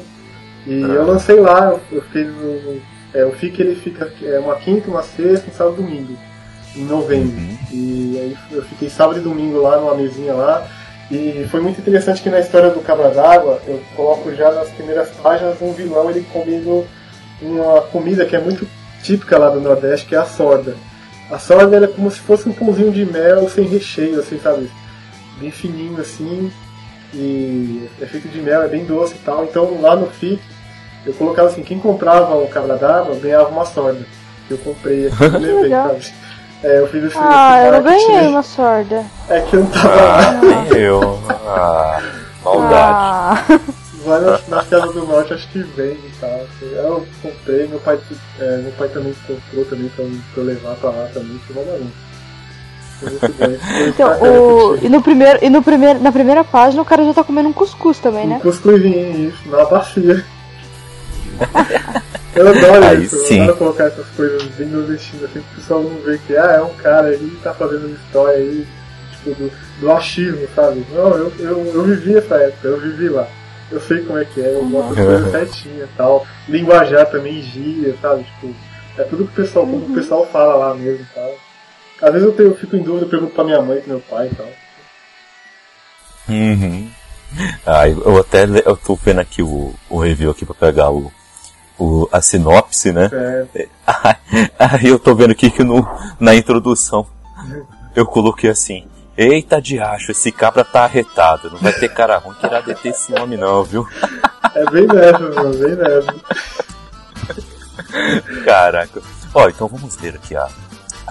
E eu lancei lá, eu fiquei no... o FIC ele fica uma quinta, uma sexta, um sábado e domingo, em novembro. Uhum. E aí eu fiquei sábado e domingo lá, numa mesinha lá. E foi muito interessante que na história do Cabra d'Água, eu coloco já nas primeiras páginas um vilão, ele comendo uma comida que é muito típica lá do Nordeste, que é a sorda. A sorda é como se fosse um pãozinho de mel sem recheio, assim, sabe? Bem fininho, assim, e é feito de mel, é bem doce e tal. Então lá no FIC, eu colocava assim, quem comprava o Cabra d'Água ganhava uma sorda. Eu comprei aqui e levei, sabe? Eu fiz esse eu não ganhei uma sorda. É que eu não tava lá. Maldade. várias naquela do norte, acho que vem e tal. Assim. Eu comprei, meu pai também comprou também pra eu levar pra lá também, que vai dar muito. Então, na primeira página o cara já tá comendo um cuscuz também, né? Um cuscuzinho, isso, na bacia. Eu adoro aí isso, sim. Eu adoro colocar essas coisas bem nordestinas assim, pro pessoal não ver que é um cara aí tá fazendo uma história aí, tipo, do achismo, sabe? Não, eu vivi essa época, eu vivi lá. Eu sei como é que é, eu gosto das coisas certinhas e tal. Linguajar também, gíria, sabe? Tipo, é tudo que o pessoal, como o pessoal fala lá mesmo e tal. Às vezes eu fico em dúvida, eu pergunto pra minha mãe, pro meu pai e tal. Ah, eu tô vendo aqui o review aqui pra pegar a sinopse, né? É. Aí eu tô vendo aqui que na introdução eu coloquei assim: eita diacho, esse cabra tá arretado, não vai ter cara ruim que irá deter esse nome não, viu? É bem leve, mano, bem leve. Caraca. Ó, então vamos ler aqui a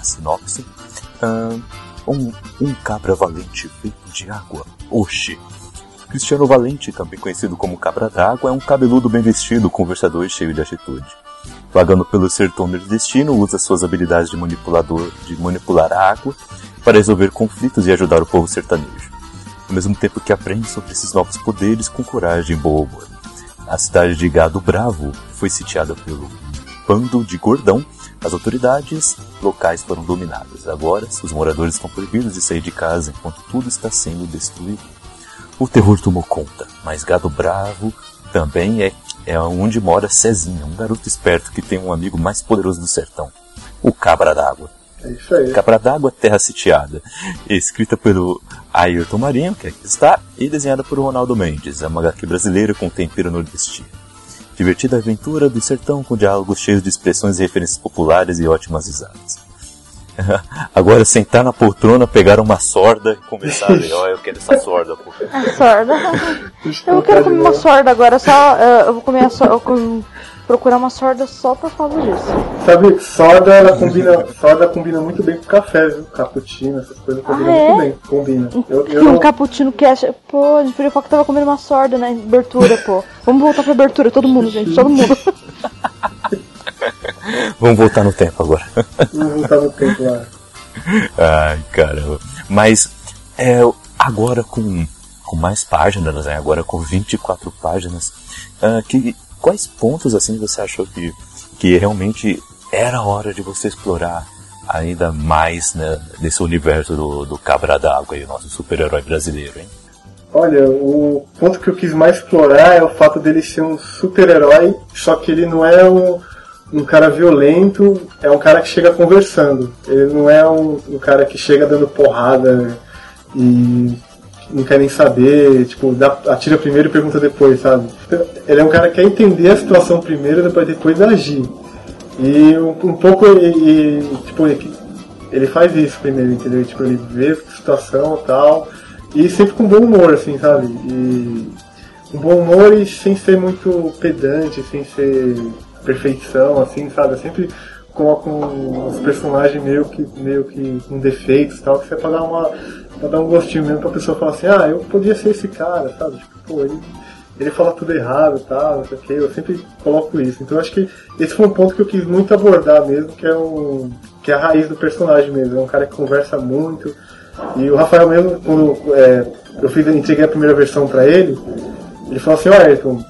sinopse. Um cabra valente feito de água. Oxi. Cristiano Valente, também conhecido como Cabra d'Água, é um cabeludo bem vestido, conversador e cheio de atitude. Vagando pelo sertão nordestino, usa suas habilidades de manipular a água para resolver conflitos e ajudar o povo sertanejo, ao mesmo tempo que aprende sobre esses novos poderes com coragem e bom humor. A cidade de Gado Bravo foi sitiada pelo bando de Gordão. As autoridades locais foram dominadas. Agora, os moradores estão proibidos de sair de casa enquanto tudo está sendo destruído. O terror tomou conta, mas Gado Bravo também é onde mora Cezinha, um garoto esperto que tem um amigo mais poderoso do sertão, o Cabra d'Água. É isso aí. Cabra d'Água, Terra Sitiada. Escrita pelo Ayrton Marinho, que aqui está, e desenhada por Ronaldo Mendes. É uma HQ brasileira com tempero nordestino. Divertida aventura do sertão com diálogos cheios de expressões e referências populares e ótimas risadas. Agora sentar na poltrona, pegar uma sorda e começar a ler. Ó, eu quero essa sorda, pô. Sorda? Eu não quero comer uma sorda agora, só eu vou comer a sorda, procurar uma sorda só por causa disso. Sabe, sorda combina muito bem com café, viu? Cappuccino, essas coisas combinam muito bem. Combina. Um CappuccinoCast. Pô, a gente podia falar que tava comendo uma sorda na abertura, pô. Vamos voltar pra abertura, todo mundo, gente, todo mundo. Vamos voltar no tempo agora. Vamos voltar no tempo agora. Ai, caramba. Mas, agora com mais páginas, né? Agora com 24 páginas, quais pontos assim você achou que realmente era a hora de você explorar ainda mais, né, desse universo do Cabra d'Água e o nosso super-herói brasileiro, hein? Olha, o ponto que eu quis mais explorar é o fato dele ser um super-herói, só que ele não é um cara violento, é um cara que chega conversando. Ele não é um cara que chega dando porrada e não quer nem saber, tipo, atira primeiro e pergunta depois, sabe? Ele é um cara que quer entender a situação primeiro para depois agir. E um pouco tipo, ele faz isso primeiro, entendeu? Tipo, ele vê a situação e tal, e sempre com bom humor, assim, sabe? E um bom humor e sem ser muito pedante, sem ser perfeição, assim, sabe? Eu sempre coloco os personagens meio que com defeitos e tal, que você é pra dar um gostinho mesmo pra pessoa falar assim: ah, eu podia ser esse cara, sabe? Tipo, pô, ele fala tudo errado e tal, não sei o que. Eu sempre coloco isso. Então eu acho que esse foi um ponto que eu quis muito abordar mesmo, que é a raiz do personagem mesmo. É um cara que conversa muito. E o Rafael mesmo, quando entreguei a primeira versão pra ele, ele falou assim: ó, Ayrton,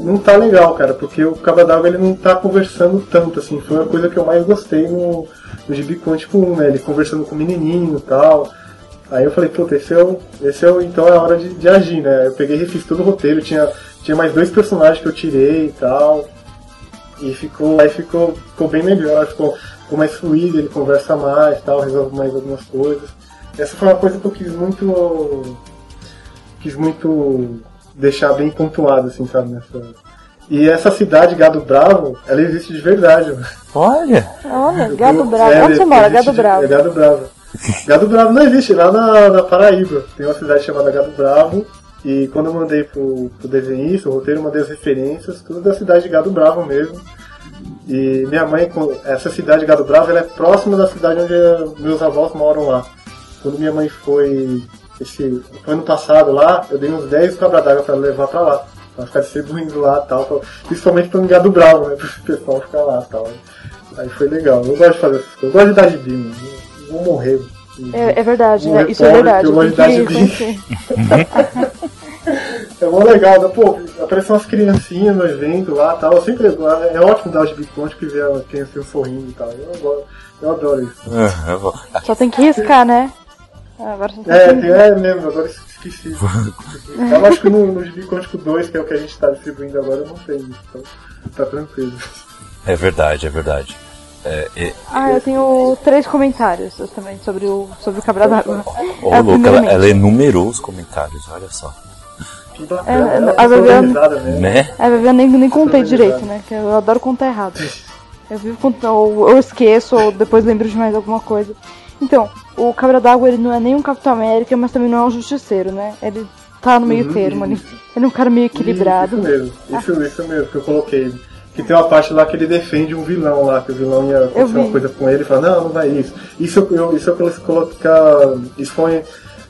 não tá legal, cara, porque o Cabra d'Água, ele não tá conversando tanto, assim. Foi uma coisa que eu mais gostei no Gibi Quântico 1, né? Ele conversando com o menininho e tal. Aí eu falei: puta, então é a hora de agir, né? Eu peguei e refiz todo o roteiro, tinha mais 2 personagens que eu tirei e tal. E ficou bem melhor, ficou mais fluido, ele conversa mais e tal, resolve mais algumas coisas. Essa foi uma coisa que eu quis muito deixar bem pontuado, assim, sabe? E essa cidade, Gado Bravo, ela existe de verdade. Olha, Gado Bravo. Onde você mora? Gado Bravo. É Gado Bravo. Gado Bravo não existe, lá na Paraíba. Tem uma cidade chamada Gado Bravo. E quando eu mandei pro desenhista, o roteiro, eu mandei as referências, tudo da cidade de Gado Bravo mesmo. E minha mãe, essa cidade de Gado Bravo, ela é próxima da cidade onde meus avós moram lá. Quando minha mãe foi ano passado lá, eu dei uns 10 cabra d'água pra levar pra lá. pra ficar distribuindo lá e tal, principalmente pra um Gado Bravo, né, pro pessoal ficar lá e tal. Aí foi legal, eu gosto de fazer essas coisas, eu gosto de dar gibi, mano, eu vou morrer. É verdade, né? Isso é verdade. É mó legal, né? Pô, aparecem umas criancinhas no evento lá e tal. Eu sempre, é ótimo dar o Gibi Quântico e ver a criancinha sorrindo e tal. Eu adoro isso. Só tem que riscar, né? Agora mesmo, agora esqueci. Eu acho que no Gibi Quântico 2, que é o que a gente está distribuindo agora, eu não sei isso. Então tá tranquilo. É verdade, é verdade. Eu tenho 3 comentários também sobre o Cabra d'Água. Ô, louca, ela enumerou os comentários, olha só. A Vivian nem contei direito, né? Que eu adoro contar errado. Eu vivo contando, ou eu esqueço, ou depois lembro de mais alguma coisa. Então, o Cabra d'Água, ele não é nem um Capitão América, mas também não é um justiceiro, né? Ele tá no meio termo ali. Ele é um cara meio equilibrado. Isso mesmo que eu coloquei. Que tem uma parte lá que ele defende um vilão lá, que o vilão ia fazer uma coisa com ele e fala, não vai isso. Isso eu colocar. Isso foi.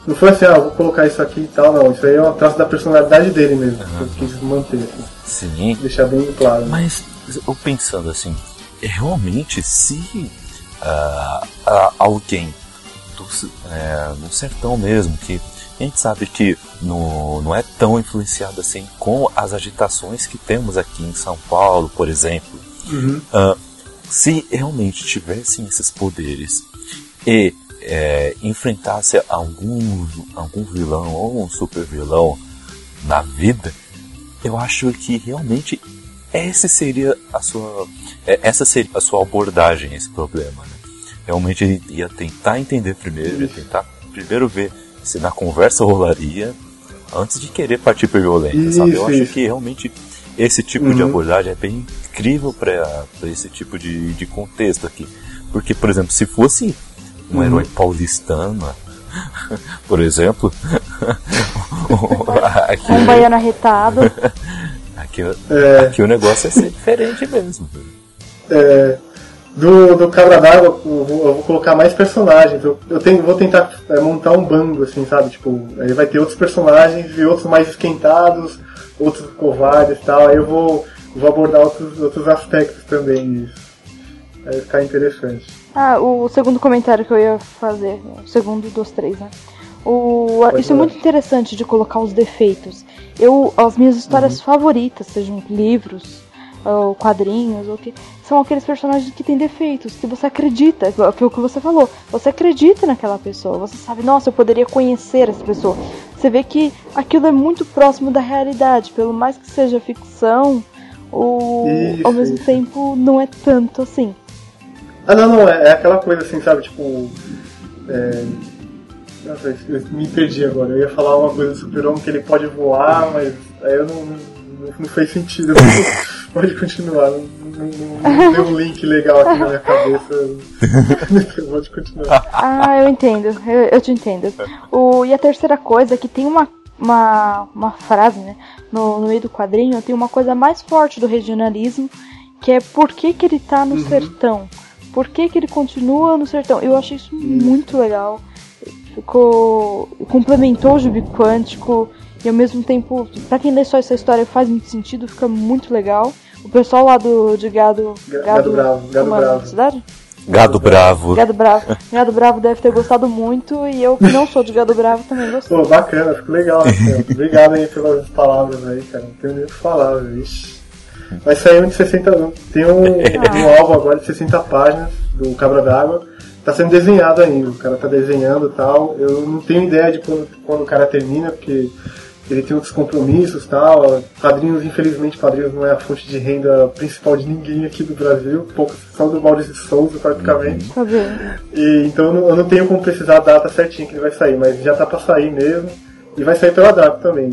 Não foi assim, vou colocar isso aqui e tal, não. Isso aí é um traço da personalidade dele mesmo, que eu quis manter. Assim. Sim. Deixar bem claro. Mas, eu pensando assim, realmente, se alguém no sertão mesmo, que a gente sabe que não é tão influenciado assim com as agitações que temos aqui em São Paulo, por exemplo, se realmente tivessem esses poderes e enfrentasse algum vilão ou um super vilão na vida, eu acho que realmente essa seria a sua abordagem a esse problema, né? Realmente ia tentar entender primeiro, ia tentar primeiro ver se na conversa rolaria antes de querer partir para violência, sabe? Eu acho que realmente esse tipo de abordagem é bem incrível para esse tipo de contexto aqui, porque, por exemplo, se fosse um herói paulistano, por exemplo. Aqui, um baiano arretado. Aqui o negócio é ser diferente mesmo. Do Cabra d'Água, eu vou colocar mais personagens. Eu vou tentar montar um bando, assim, sabe? Tipo, aí vai ter outros personagens e outros mais esquentados, outros covardes e tal. Aí eu vou abordar outros aspectos também disso. Vai ficar interessante. O segundo comentário que eu ia fazer, o segundo dos 3, né? Isso é muito interessante de colocar os defeitos. As minhas histórias favoritas, sejam livros, ou quadrinhos, ou que são aqueles personagens que têm defeitos, que você acredita, que o que você falou, você acredita naquela pessoa, você sabe, nossa, eu poderia conhecer essa pessoa. Você vê que aquilo é muito próximo da realidade, pelo mais que seja ficção, ao mesmo tempo não é tanto assim. Não, é aquela coisa assim, sabe, tipo... Nossa, eu me perdi agora, eu ia falar uma coisa do Super-Homem, que ele pode voar, mas aí eu não fez sentido, pode continuar, não deu um link legal aqui na minha cabeça, pode continuar. Eu entendo, eu te entendo. E a terceira coisa é que tem uma frase, né, no meio do quadrinho, tem uma coisa mais forte do regionalismo, que é por que ele tá no sertão. Por que ele continua no sertão? Eu achei isso muito legal. Complementou o Gibi Quântico e ao mesmo tempo, pra quem lê só essa história faz muito sentido, fica muito legal. O pessoal lá de Gado Bravo deve ter gostado muito, e eu, que não sou de Gado Bravo, também gostei. Pô, bacana, ficou legal. Cara. Obrigado aí pelas palavras aí, cara. Não tenho nem o que falar, vixe. Vai sair um de 60 anos. Tem um álbum agora de 60 páginas do Cabra d'Água. Tá sendo desenhado ainda. O cara tá desenhando e tal. Eu não tenho ideia de quando o cara termina, porque ele tem outros compromissos e tal. Quadrinhos, infelizmente, não é a fonte de renda principal de ninguém aqui do Brasil. Pouco, só do Maurício de Souza, praticamente. E, então eu não tenho como precisar a data certinha que ele vai sair, mas já tá pra sair mesmo. E vai sair pela data também,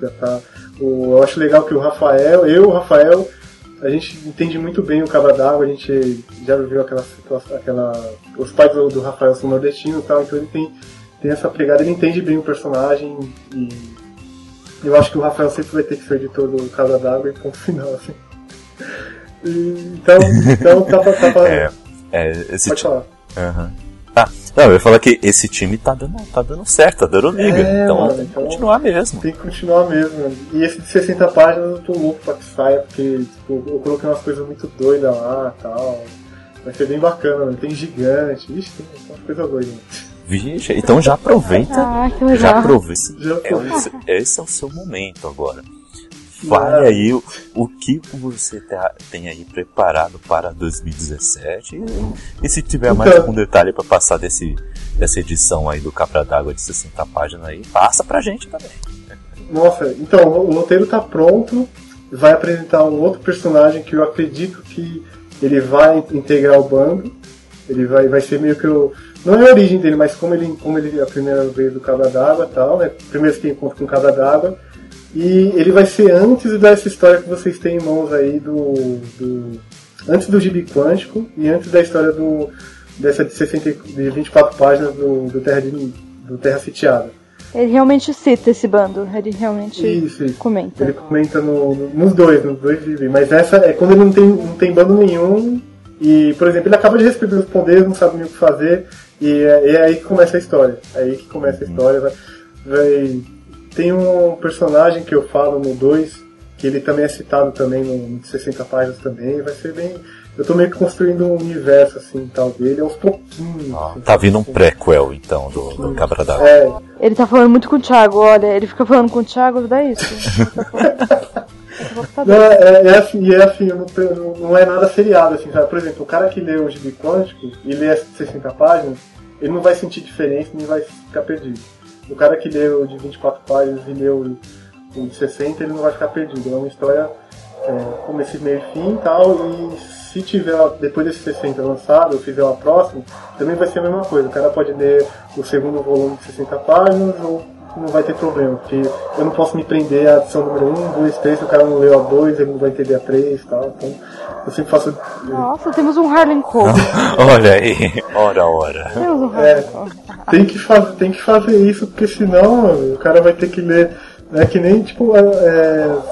já tá. Eu acho legal que o Rafael, a gente entende muito bem o Cabra d'Água, a gente já viu aquela situação, os pais do Rafael são nordestinos e tal, então ele tem essa pegada, ele entende bem o personagem, e eu acho que o Rafael sempre vai ter que ser editor do Cabra d'Água, e ponto final, assim. Então, tá pra... Pode falar. Não, eu ia falar que esse time tá dando certo, tá dando liga. Então tem que continuar mesmo. Tem que continuar mesmo. E esse de 60 páginas eu tô louco pra que saia, porque tipo, eu coloquei umas coisas muito doidas lá e tal. Vai ser bem bacana, tem gigante. Ixi, tem uma coisa doida. Vixe, então já aproveita. Ah, que legal. Já aproveita. Esse é o seu momento agora. Fale aí o que você tem aí preparado para 2017 e se tiver mais algum detalhe para passar dessa edição aí do Cabra d'Água de 60 páginas aí, passa pra gente também. Nossa, então o roteiro tá pronto, vai apresentar um outro personagem que eu acredito que ele vai integrar o bando, ele vai ser meio que o... Não é a origem dele, mas como ele é a primeira vez do Cabra d'Água e tal, né? Primeiro que tem encontro com o Cabra d'Água. E ele vai ser antes de dar essa história que vocês têm em mãos aí antes do Gibi Quântico e antes da história dessa de 24 páginas do Terra Sitiada. Ele realmente cita esse bando, ele realmente comenta. Ele comenta nos dois Gibi, mas essa é quando ele não tem bando nenhum e, por exemplo, ele acaba de receber os poderes, não sabe nem o que fazer e é aí que começa a história. Tem um personagem que eu falo no 2, que ele também é citado também no 60 páginas também, vai ser bem... Eu tô meio que construindo um universo, assim, tal, dele, aos pouquinhos. Ah, assim, tá vindo um prequel, então, do Cabra d'Água. É. Ele tá falando muito com o Thiago, olha, ele fica falando com o Thiago, dá isso. Não, é assim, não é nada seriado, assim, sabe? Por exemplo, o cara que lê o Gibi Quântico e lê as 60 páginas, ele não vai sentir diferença, nem vai ficar perdido. O cara que leu de 24 páginas e leu de 60, ele não vai ficar perdido. É uma história com esse meio e fim e tal. E se tiver, depois desse 60 lançado, eu fizer uma próxima, também vai ser a mesma coisa. O cara pode ler o segundo volume de 60 páginas ou não vai ter problema. Porque eu não posso me prender à edição número 1, 2, 3. Se o cara não leu a 2, ele não vai entender a 3 e tal. Então eu sempre faço... Nossa, temos um Harlan Coben. Olha aí, ora. Temos um Harlan Coben. Tem que fazer isso, porque senão mano, o cara vai ter que ler, né, que nem tipo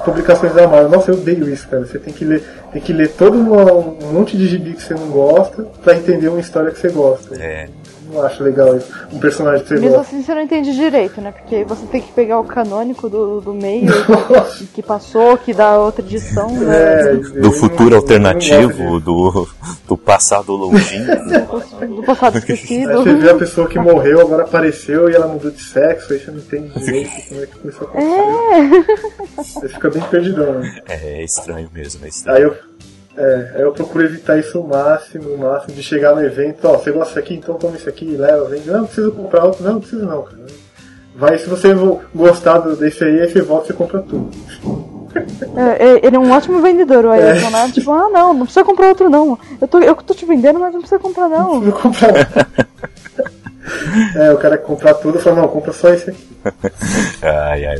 publicações da Marvel. Nossa, eu odeio isso, cara. Você tem que ler todo um monte de gibi que você não gosta pra entender uma história que você gosta. É. Não acho legal isso, um personagem que você mesmo gosta. Mesmo assim você não entende direito, né? Porque você tem que pegar o canônico do meio que passou, que dá outra edição, né? Do futuro alternativo, do passado longínquo. Do passado esquecido. Você vê a pessoa que morreu, agora apareceu e ela mudou de sexo, aí você não entende direito como é que começou a acontecer. Você fica bem perdidão, né? É estranho mesmo. Eu procuro evitar isso o máximo de chegar no evento, ó, você gosta disso aqui, então toma isso aqui, leva, vende, não preciso comprar outro, não preciso não, cara. Vai, se você gostar desse aí você volta e você compra tudo. Ele é um ótimo vendedor, o Ayrton, né? Tipo, não precisa comprar outro não. Eu tô te vendendo, mas não precisa comprar não. Não precisa comprar. O cara que comprar tudo fala, não, compra só esse aqui. Ai,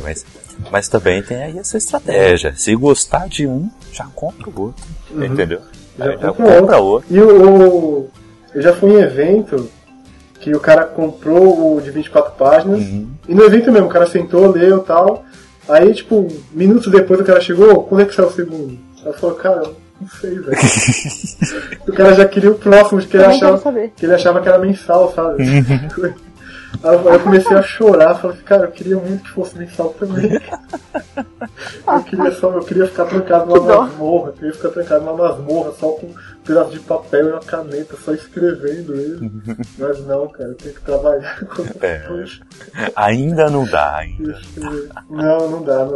mas também tem aí essa estratégia. Se gostar de um, já compra o outro. Entendeu? Já compra outro. E eu já fui em evento que o cara comprou o de 24 páginas. Uhum. E no evento mesmo, o cara sentou, leu e tal. Aí, tipo, minutos depois o cara chegou, quando é que saiu o segundo? Aí eu falei, cara, não sei, velho. O cara já queria o próximo, porque ele achava que era mensal, sabe? Aí eu comecei a chorar, falei, cara, eu queria muito que fosse mensal também. Eu queria ficar trancado numa masmorra, só com um pedaço de papel e uma caneta, só escrevendo ele. Mas não, cara, eu tenho que trabalhar com isso. Ainda não dá. Não dá.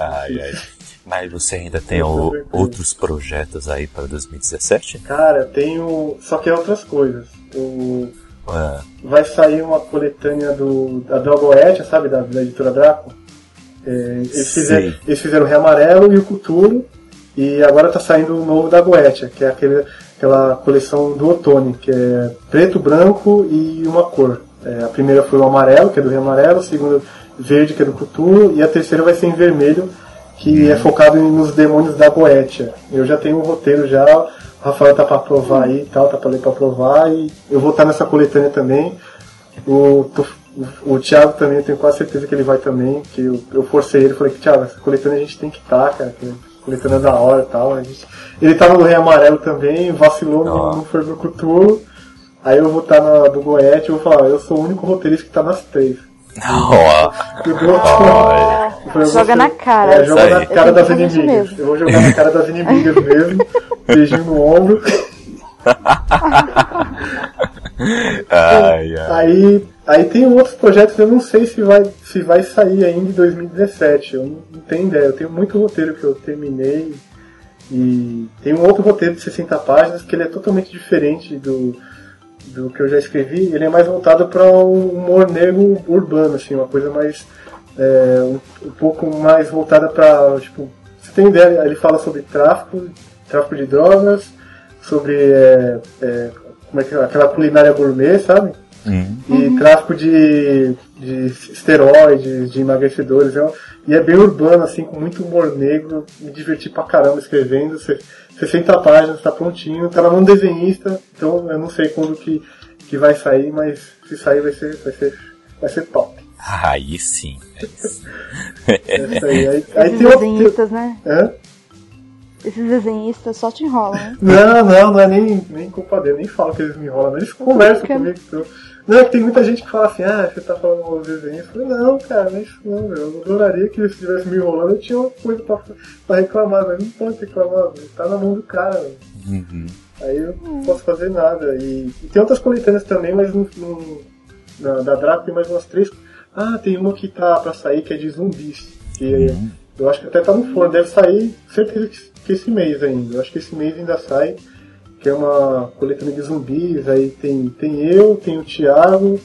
Ai. Mas você ainda tem outros projetos aí para 2017? Cara, eu tenho. Só que é outras coisas. Vai sair uma coletânea da Goethe, sabe? Da editora Draco. Eles fizeram o Rei Amarelo e o Futuro. E agora tá saindo o novo da Goethe, que é aquela coleção do outono, que é preto, branco e uma cor. A primeira foi o amarelo, que é do Rei Amarelo. A segunda, verde, que é do Futuro. E a terceira vai ser em vermelho, que é focado nos demônios da Goethe. Eu já tenho um roteiro já, o Rafael tá pra aprovar aí e tal, tá pra ler pra aprovar, e eu vou estar nessa coletânea também. O Thiago também, eu tenho quase certeza que ele vai também, que eu forcei ele, falei que Thiago, essa coletânea a gente tem que estar, cara, que a coletânea é da hora e tal. Ele tava no Rei Amarelo também, vacilou, não foi pro Cthulhu. Aí eu vou estar na do Goethe e vou falar, eu sou o único roteirista que tá nas três. Joga na cara. Joga na cara das inimigas. Eu vou jogar na cara das inimigas mesmo. Beijinho no ombro. Aí tem outros projetos, eu não sei se vai sair ainda em 2017. Eu não tenho ideia. Eu tenho muito roteiro que eu terminei. E tem um outro roteiro de 60 páginas que ele é totalmente diferente do que eu já escrevi. Ele é mais voltado para um humor negro urbano, assim, uma coisa mais um pouco mais voltada para, tipo, você tem ideia, ele fala sobre tráfico de drogas, sobre como é que é, aquela culinária gourmet, sabe? E tráfico de esteroides, de emagrecedores, e é bem urbano, assim, com muito humor negro. Me diverti pra caramba escrevendo. 60 páginas, tá prontinho, tá na mão do desenhista, então eu não sei quando que vai sair, mas se sair vai ser top. Aí sim. É isso aí. Aí esses tem desenhistas, né? Hã? Esses desenhistas só te enrolam, né? Não é nem culpa dele, nem falo que eles me enrolam, eles conversam comigo. Então. Não, é que tem muita gente que fala assim, você tá falando mal dos desenhos. Eu falei, não, cara, não é isso não, meu. Eu adoraria que eles estivessem me enrolando, eu tinha uma coisa pra reclamar, mas não pode reclamar, meu. Tá na mão do cara, meu. Aí eu não posso fazer nada. E tem outras coletâneas também, mas da Draco tem mais umas 3. Tem uma que tá pra sair, que é de zumbis. Que eu acho que até tá no forno, deve sair, certeza que esse mês ainda. Eu acho que esse mês ainda sai. Que é uma coletânea de zumbis, aí tem eu, tem o Thiago,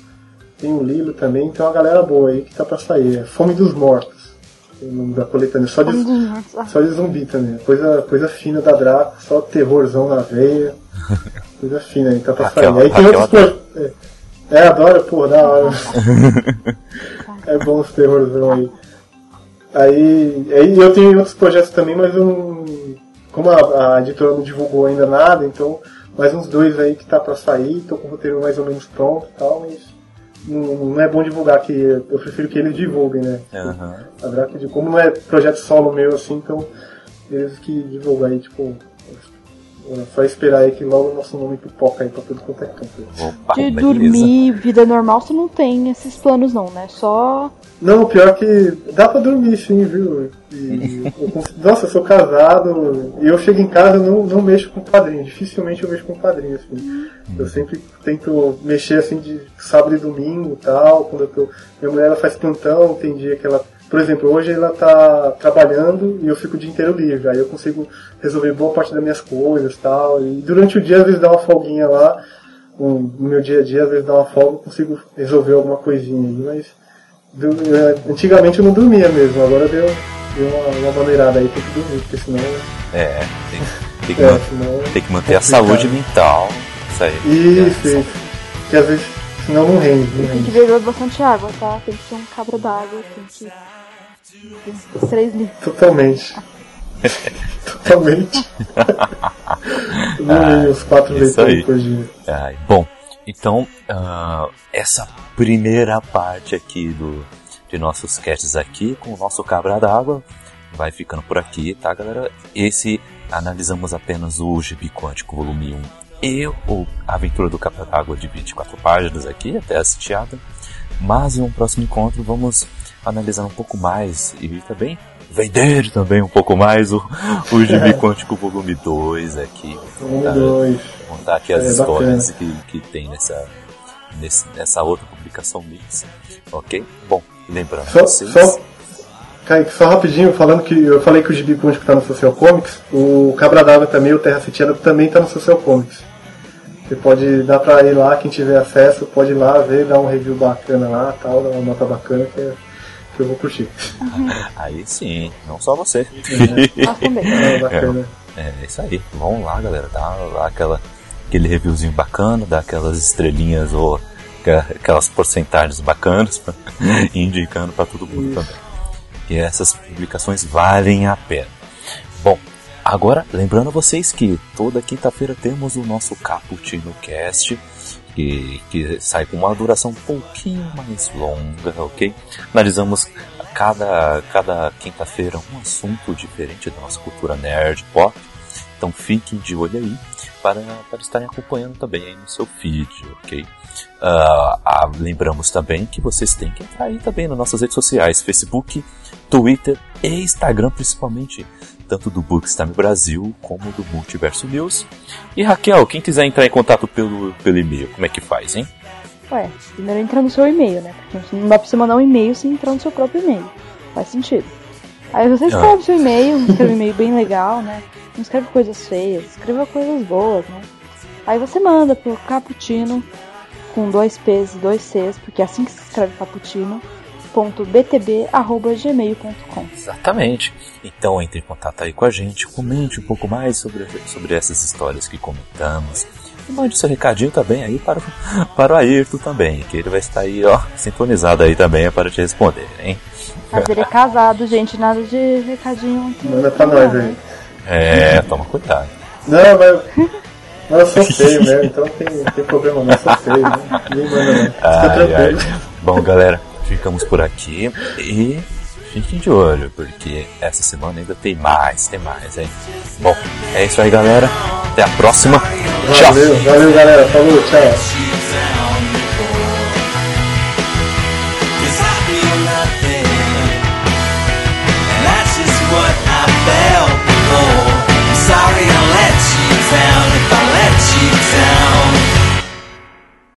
tem o Lilo também, tem uma galera boa aí que tá pra sair. É Fome dos Mortos, é o nome da coletânea, só de zumbi também. Coisa fina da Draco, só terrorzão na veia, coisa fina aí, tá pra sair. Aí tem outros... adoro, porra, da hora. É bom os terrorzão aí. Aí eu tenho outros projetos também, mas eu não... Como a editora não divulgou ainda nada, então mais uns 2 aí que tá pra sair, tô com o roteiro mais ou menos pronto e tal, mas não é bom divulgar, que eu prefiro que eles divulguem, né? Tipo, a Draco, como não é projeto solo meu assim, então eles que divulgam aí, tipo, só esperar aí que logo o nosso nome pipoca aí pra tudo quanto é campo. De dormir, vida normal, você não tem esses planos não, né? Só... Não, pior que dá pra dormir sim, viu? Nossa, eu sou casado e eu chego em casa e não mexo com quadrinho. Dificilmente eu mexo com quadrinho, assim. Eu sempre tento mexer, assim, de sábado e domingo e tal. Quando eu tô... Minha mulher, ela faz plantão, tem dia que ela... Por exemplo, hoje ela tá trabalhando e eu fico o dia inteiro livre. Aí eu consigo resolver boa parte das minhas coisas e tal. E durante o dia, às vezes, dá uma folguinha lá. No meu dia a dia, às vezes, dá uma folga, eu consigo resolver alguma coisinha aí, mas... Antigamente eu não dormia mesmo, agora deu uma maneirada aí, tem que dormir, porque senão... Tem que manter a saúde mental, isso aí. Isso. Porque às vezes, senão não rende. Tem que beber bastante água, tá? Tem que ser um cabra d'água, tem que 3 litros. Totalmente. Os 4 litros por dia. Bom. Então, essa primeira parte aqui de nossos casts aqui, com o nosso Cabra d'Água, vai ficando por aqui, tá, galera? Esse, analisamos apenas o Gibi Quântico, volume 1, e a aventura do Cabra d'Água de 24 páginas aqui, até a sitiada. Mas, em um próximo encontro, vamos analisar um pouco mais e também vender também um pouco mais o Gibi Quântico volume 2 aqui. Contar aqui as histórias que tem nessa outra publicação mix, ok? Bom, lembrando vocês... Kaique, só rapidinho, falando que eu falei que o Gibi Quântico tá no Social Comics, o Cabra d'Água também, o Terra Sitiada também tá no Social Comics. Você pode dar pra ir lá, quem tiver acesso, pode ir lá ver, dar um review bacana lá, tal, dar uma nota bacana que eu vou curtir. Aí sim, não só você. Bacana. É isso aí, vamos lá, galera, dá lá aquele reviewzinho bacana, dá aquelas estrelinhas ou aquelas porcentagens bacanas indicando pra todo mundo também. E essas publicações valem a pena. Bom, agora lembrando vocês que toda quinta-feira temos o nosso CappuccinoCast, que sai com uma duração um pouquinho mais longa, ok? Analisamos cada quinta-feira um assunto diferente da nossa cultura nerd pop. Então fiquem de olho aí para estarem acompanhando também aí no seu feed, ok? Lembramos também que vocês têm que entrar aí também nas nossas redes sociais, Facebook, Twitter e Instagram principalmente, tanto do Bookstime Brasil como do Multiverso News. E Raquel, quem quiser entrar em contato pelo e-mail, como é que faz, hein? Ué, primeiro entra no seu e-mail, né? Porque não dá pra você mandar um e-mail sem entrar no seu próprio e-mail. Faz sentido. Aí você escreve seu e-mail, escreve um e-mail bem legal, né? Não escreve coisas feias, escreva coisas boas, né? Aí você manda pro Cappuccino, com 2 P's e 2 C's, porque é assim que se escreve Cappuccino, .btb@gmail.com. Exatamente. Então entre em contato aí com a gente, comente um pouco mais sobre essas histórias que comentamos. E mande seu recadinho também aí para o Ayrton também, que ele vai estar aí, ó, sintonizado aí também para te responder, hein? Mas ele é casado, gente, nada de recadinho. Manda pra nós aí. É, toma cuidado. Não, eu sou feio mesmo, então tem problema não, eu sou feio, né? Ninguém manda não. Fica tranquilo. Bom, galera, ficamos por aqui e fiquem de olho, porque essa semana ainda tem mais, hein? Bom, é isso aí, galera. Até a próxima. Tchau. Valeu, galera. Falou, tchau.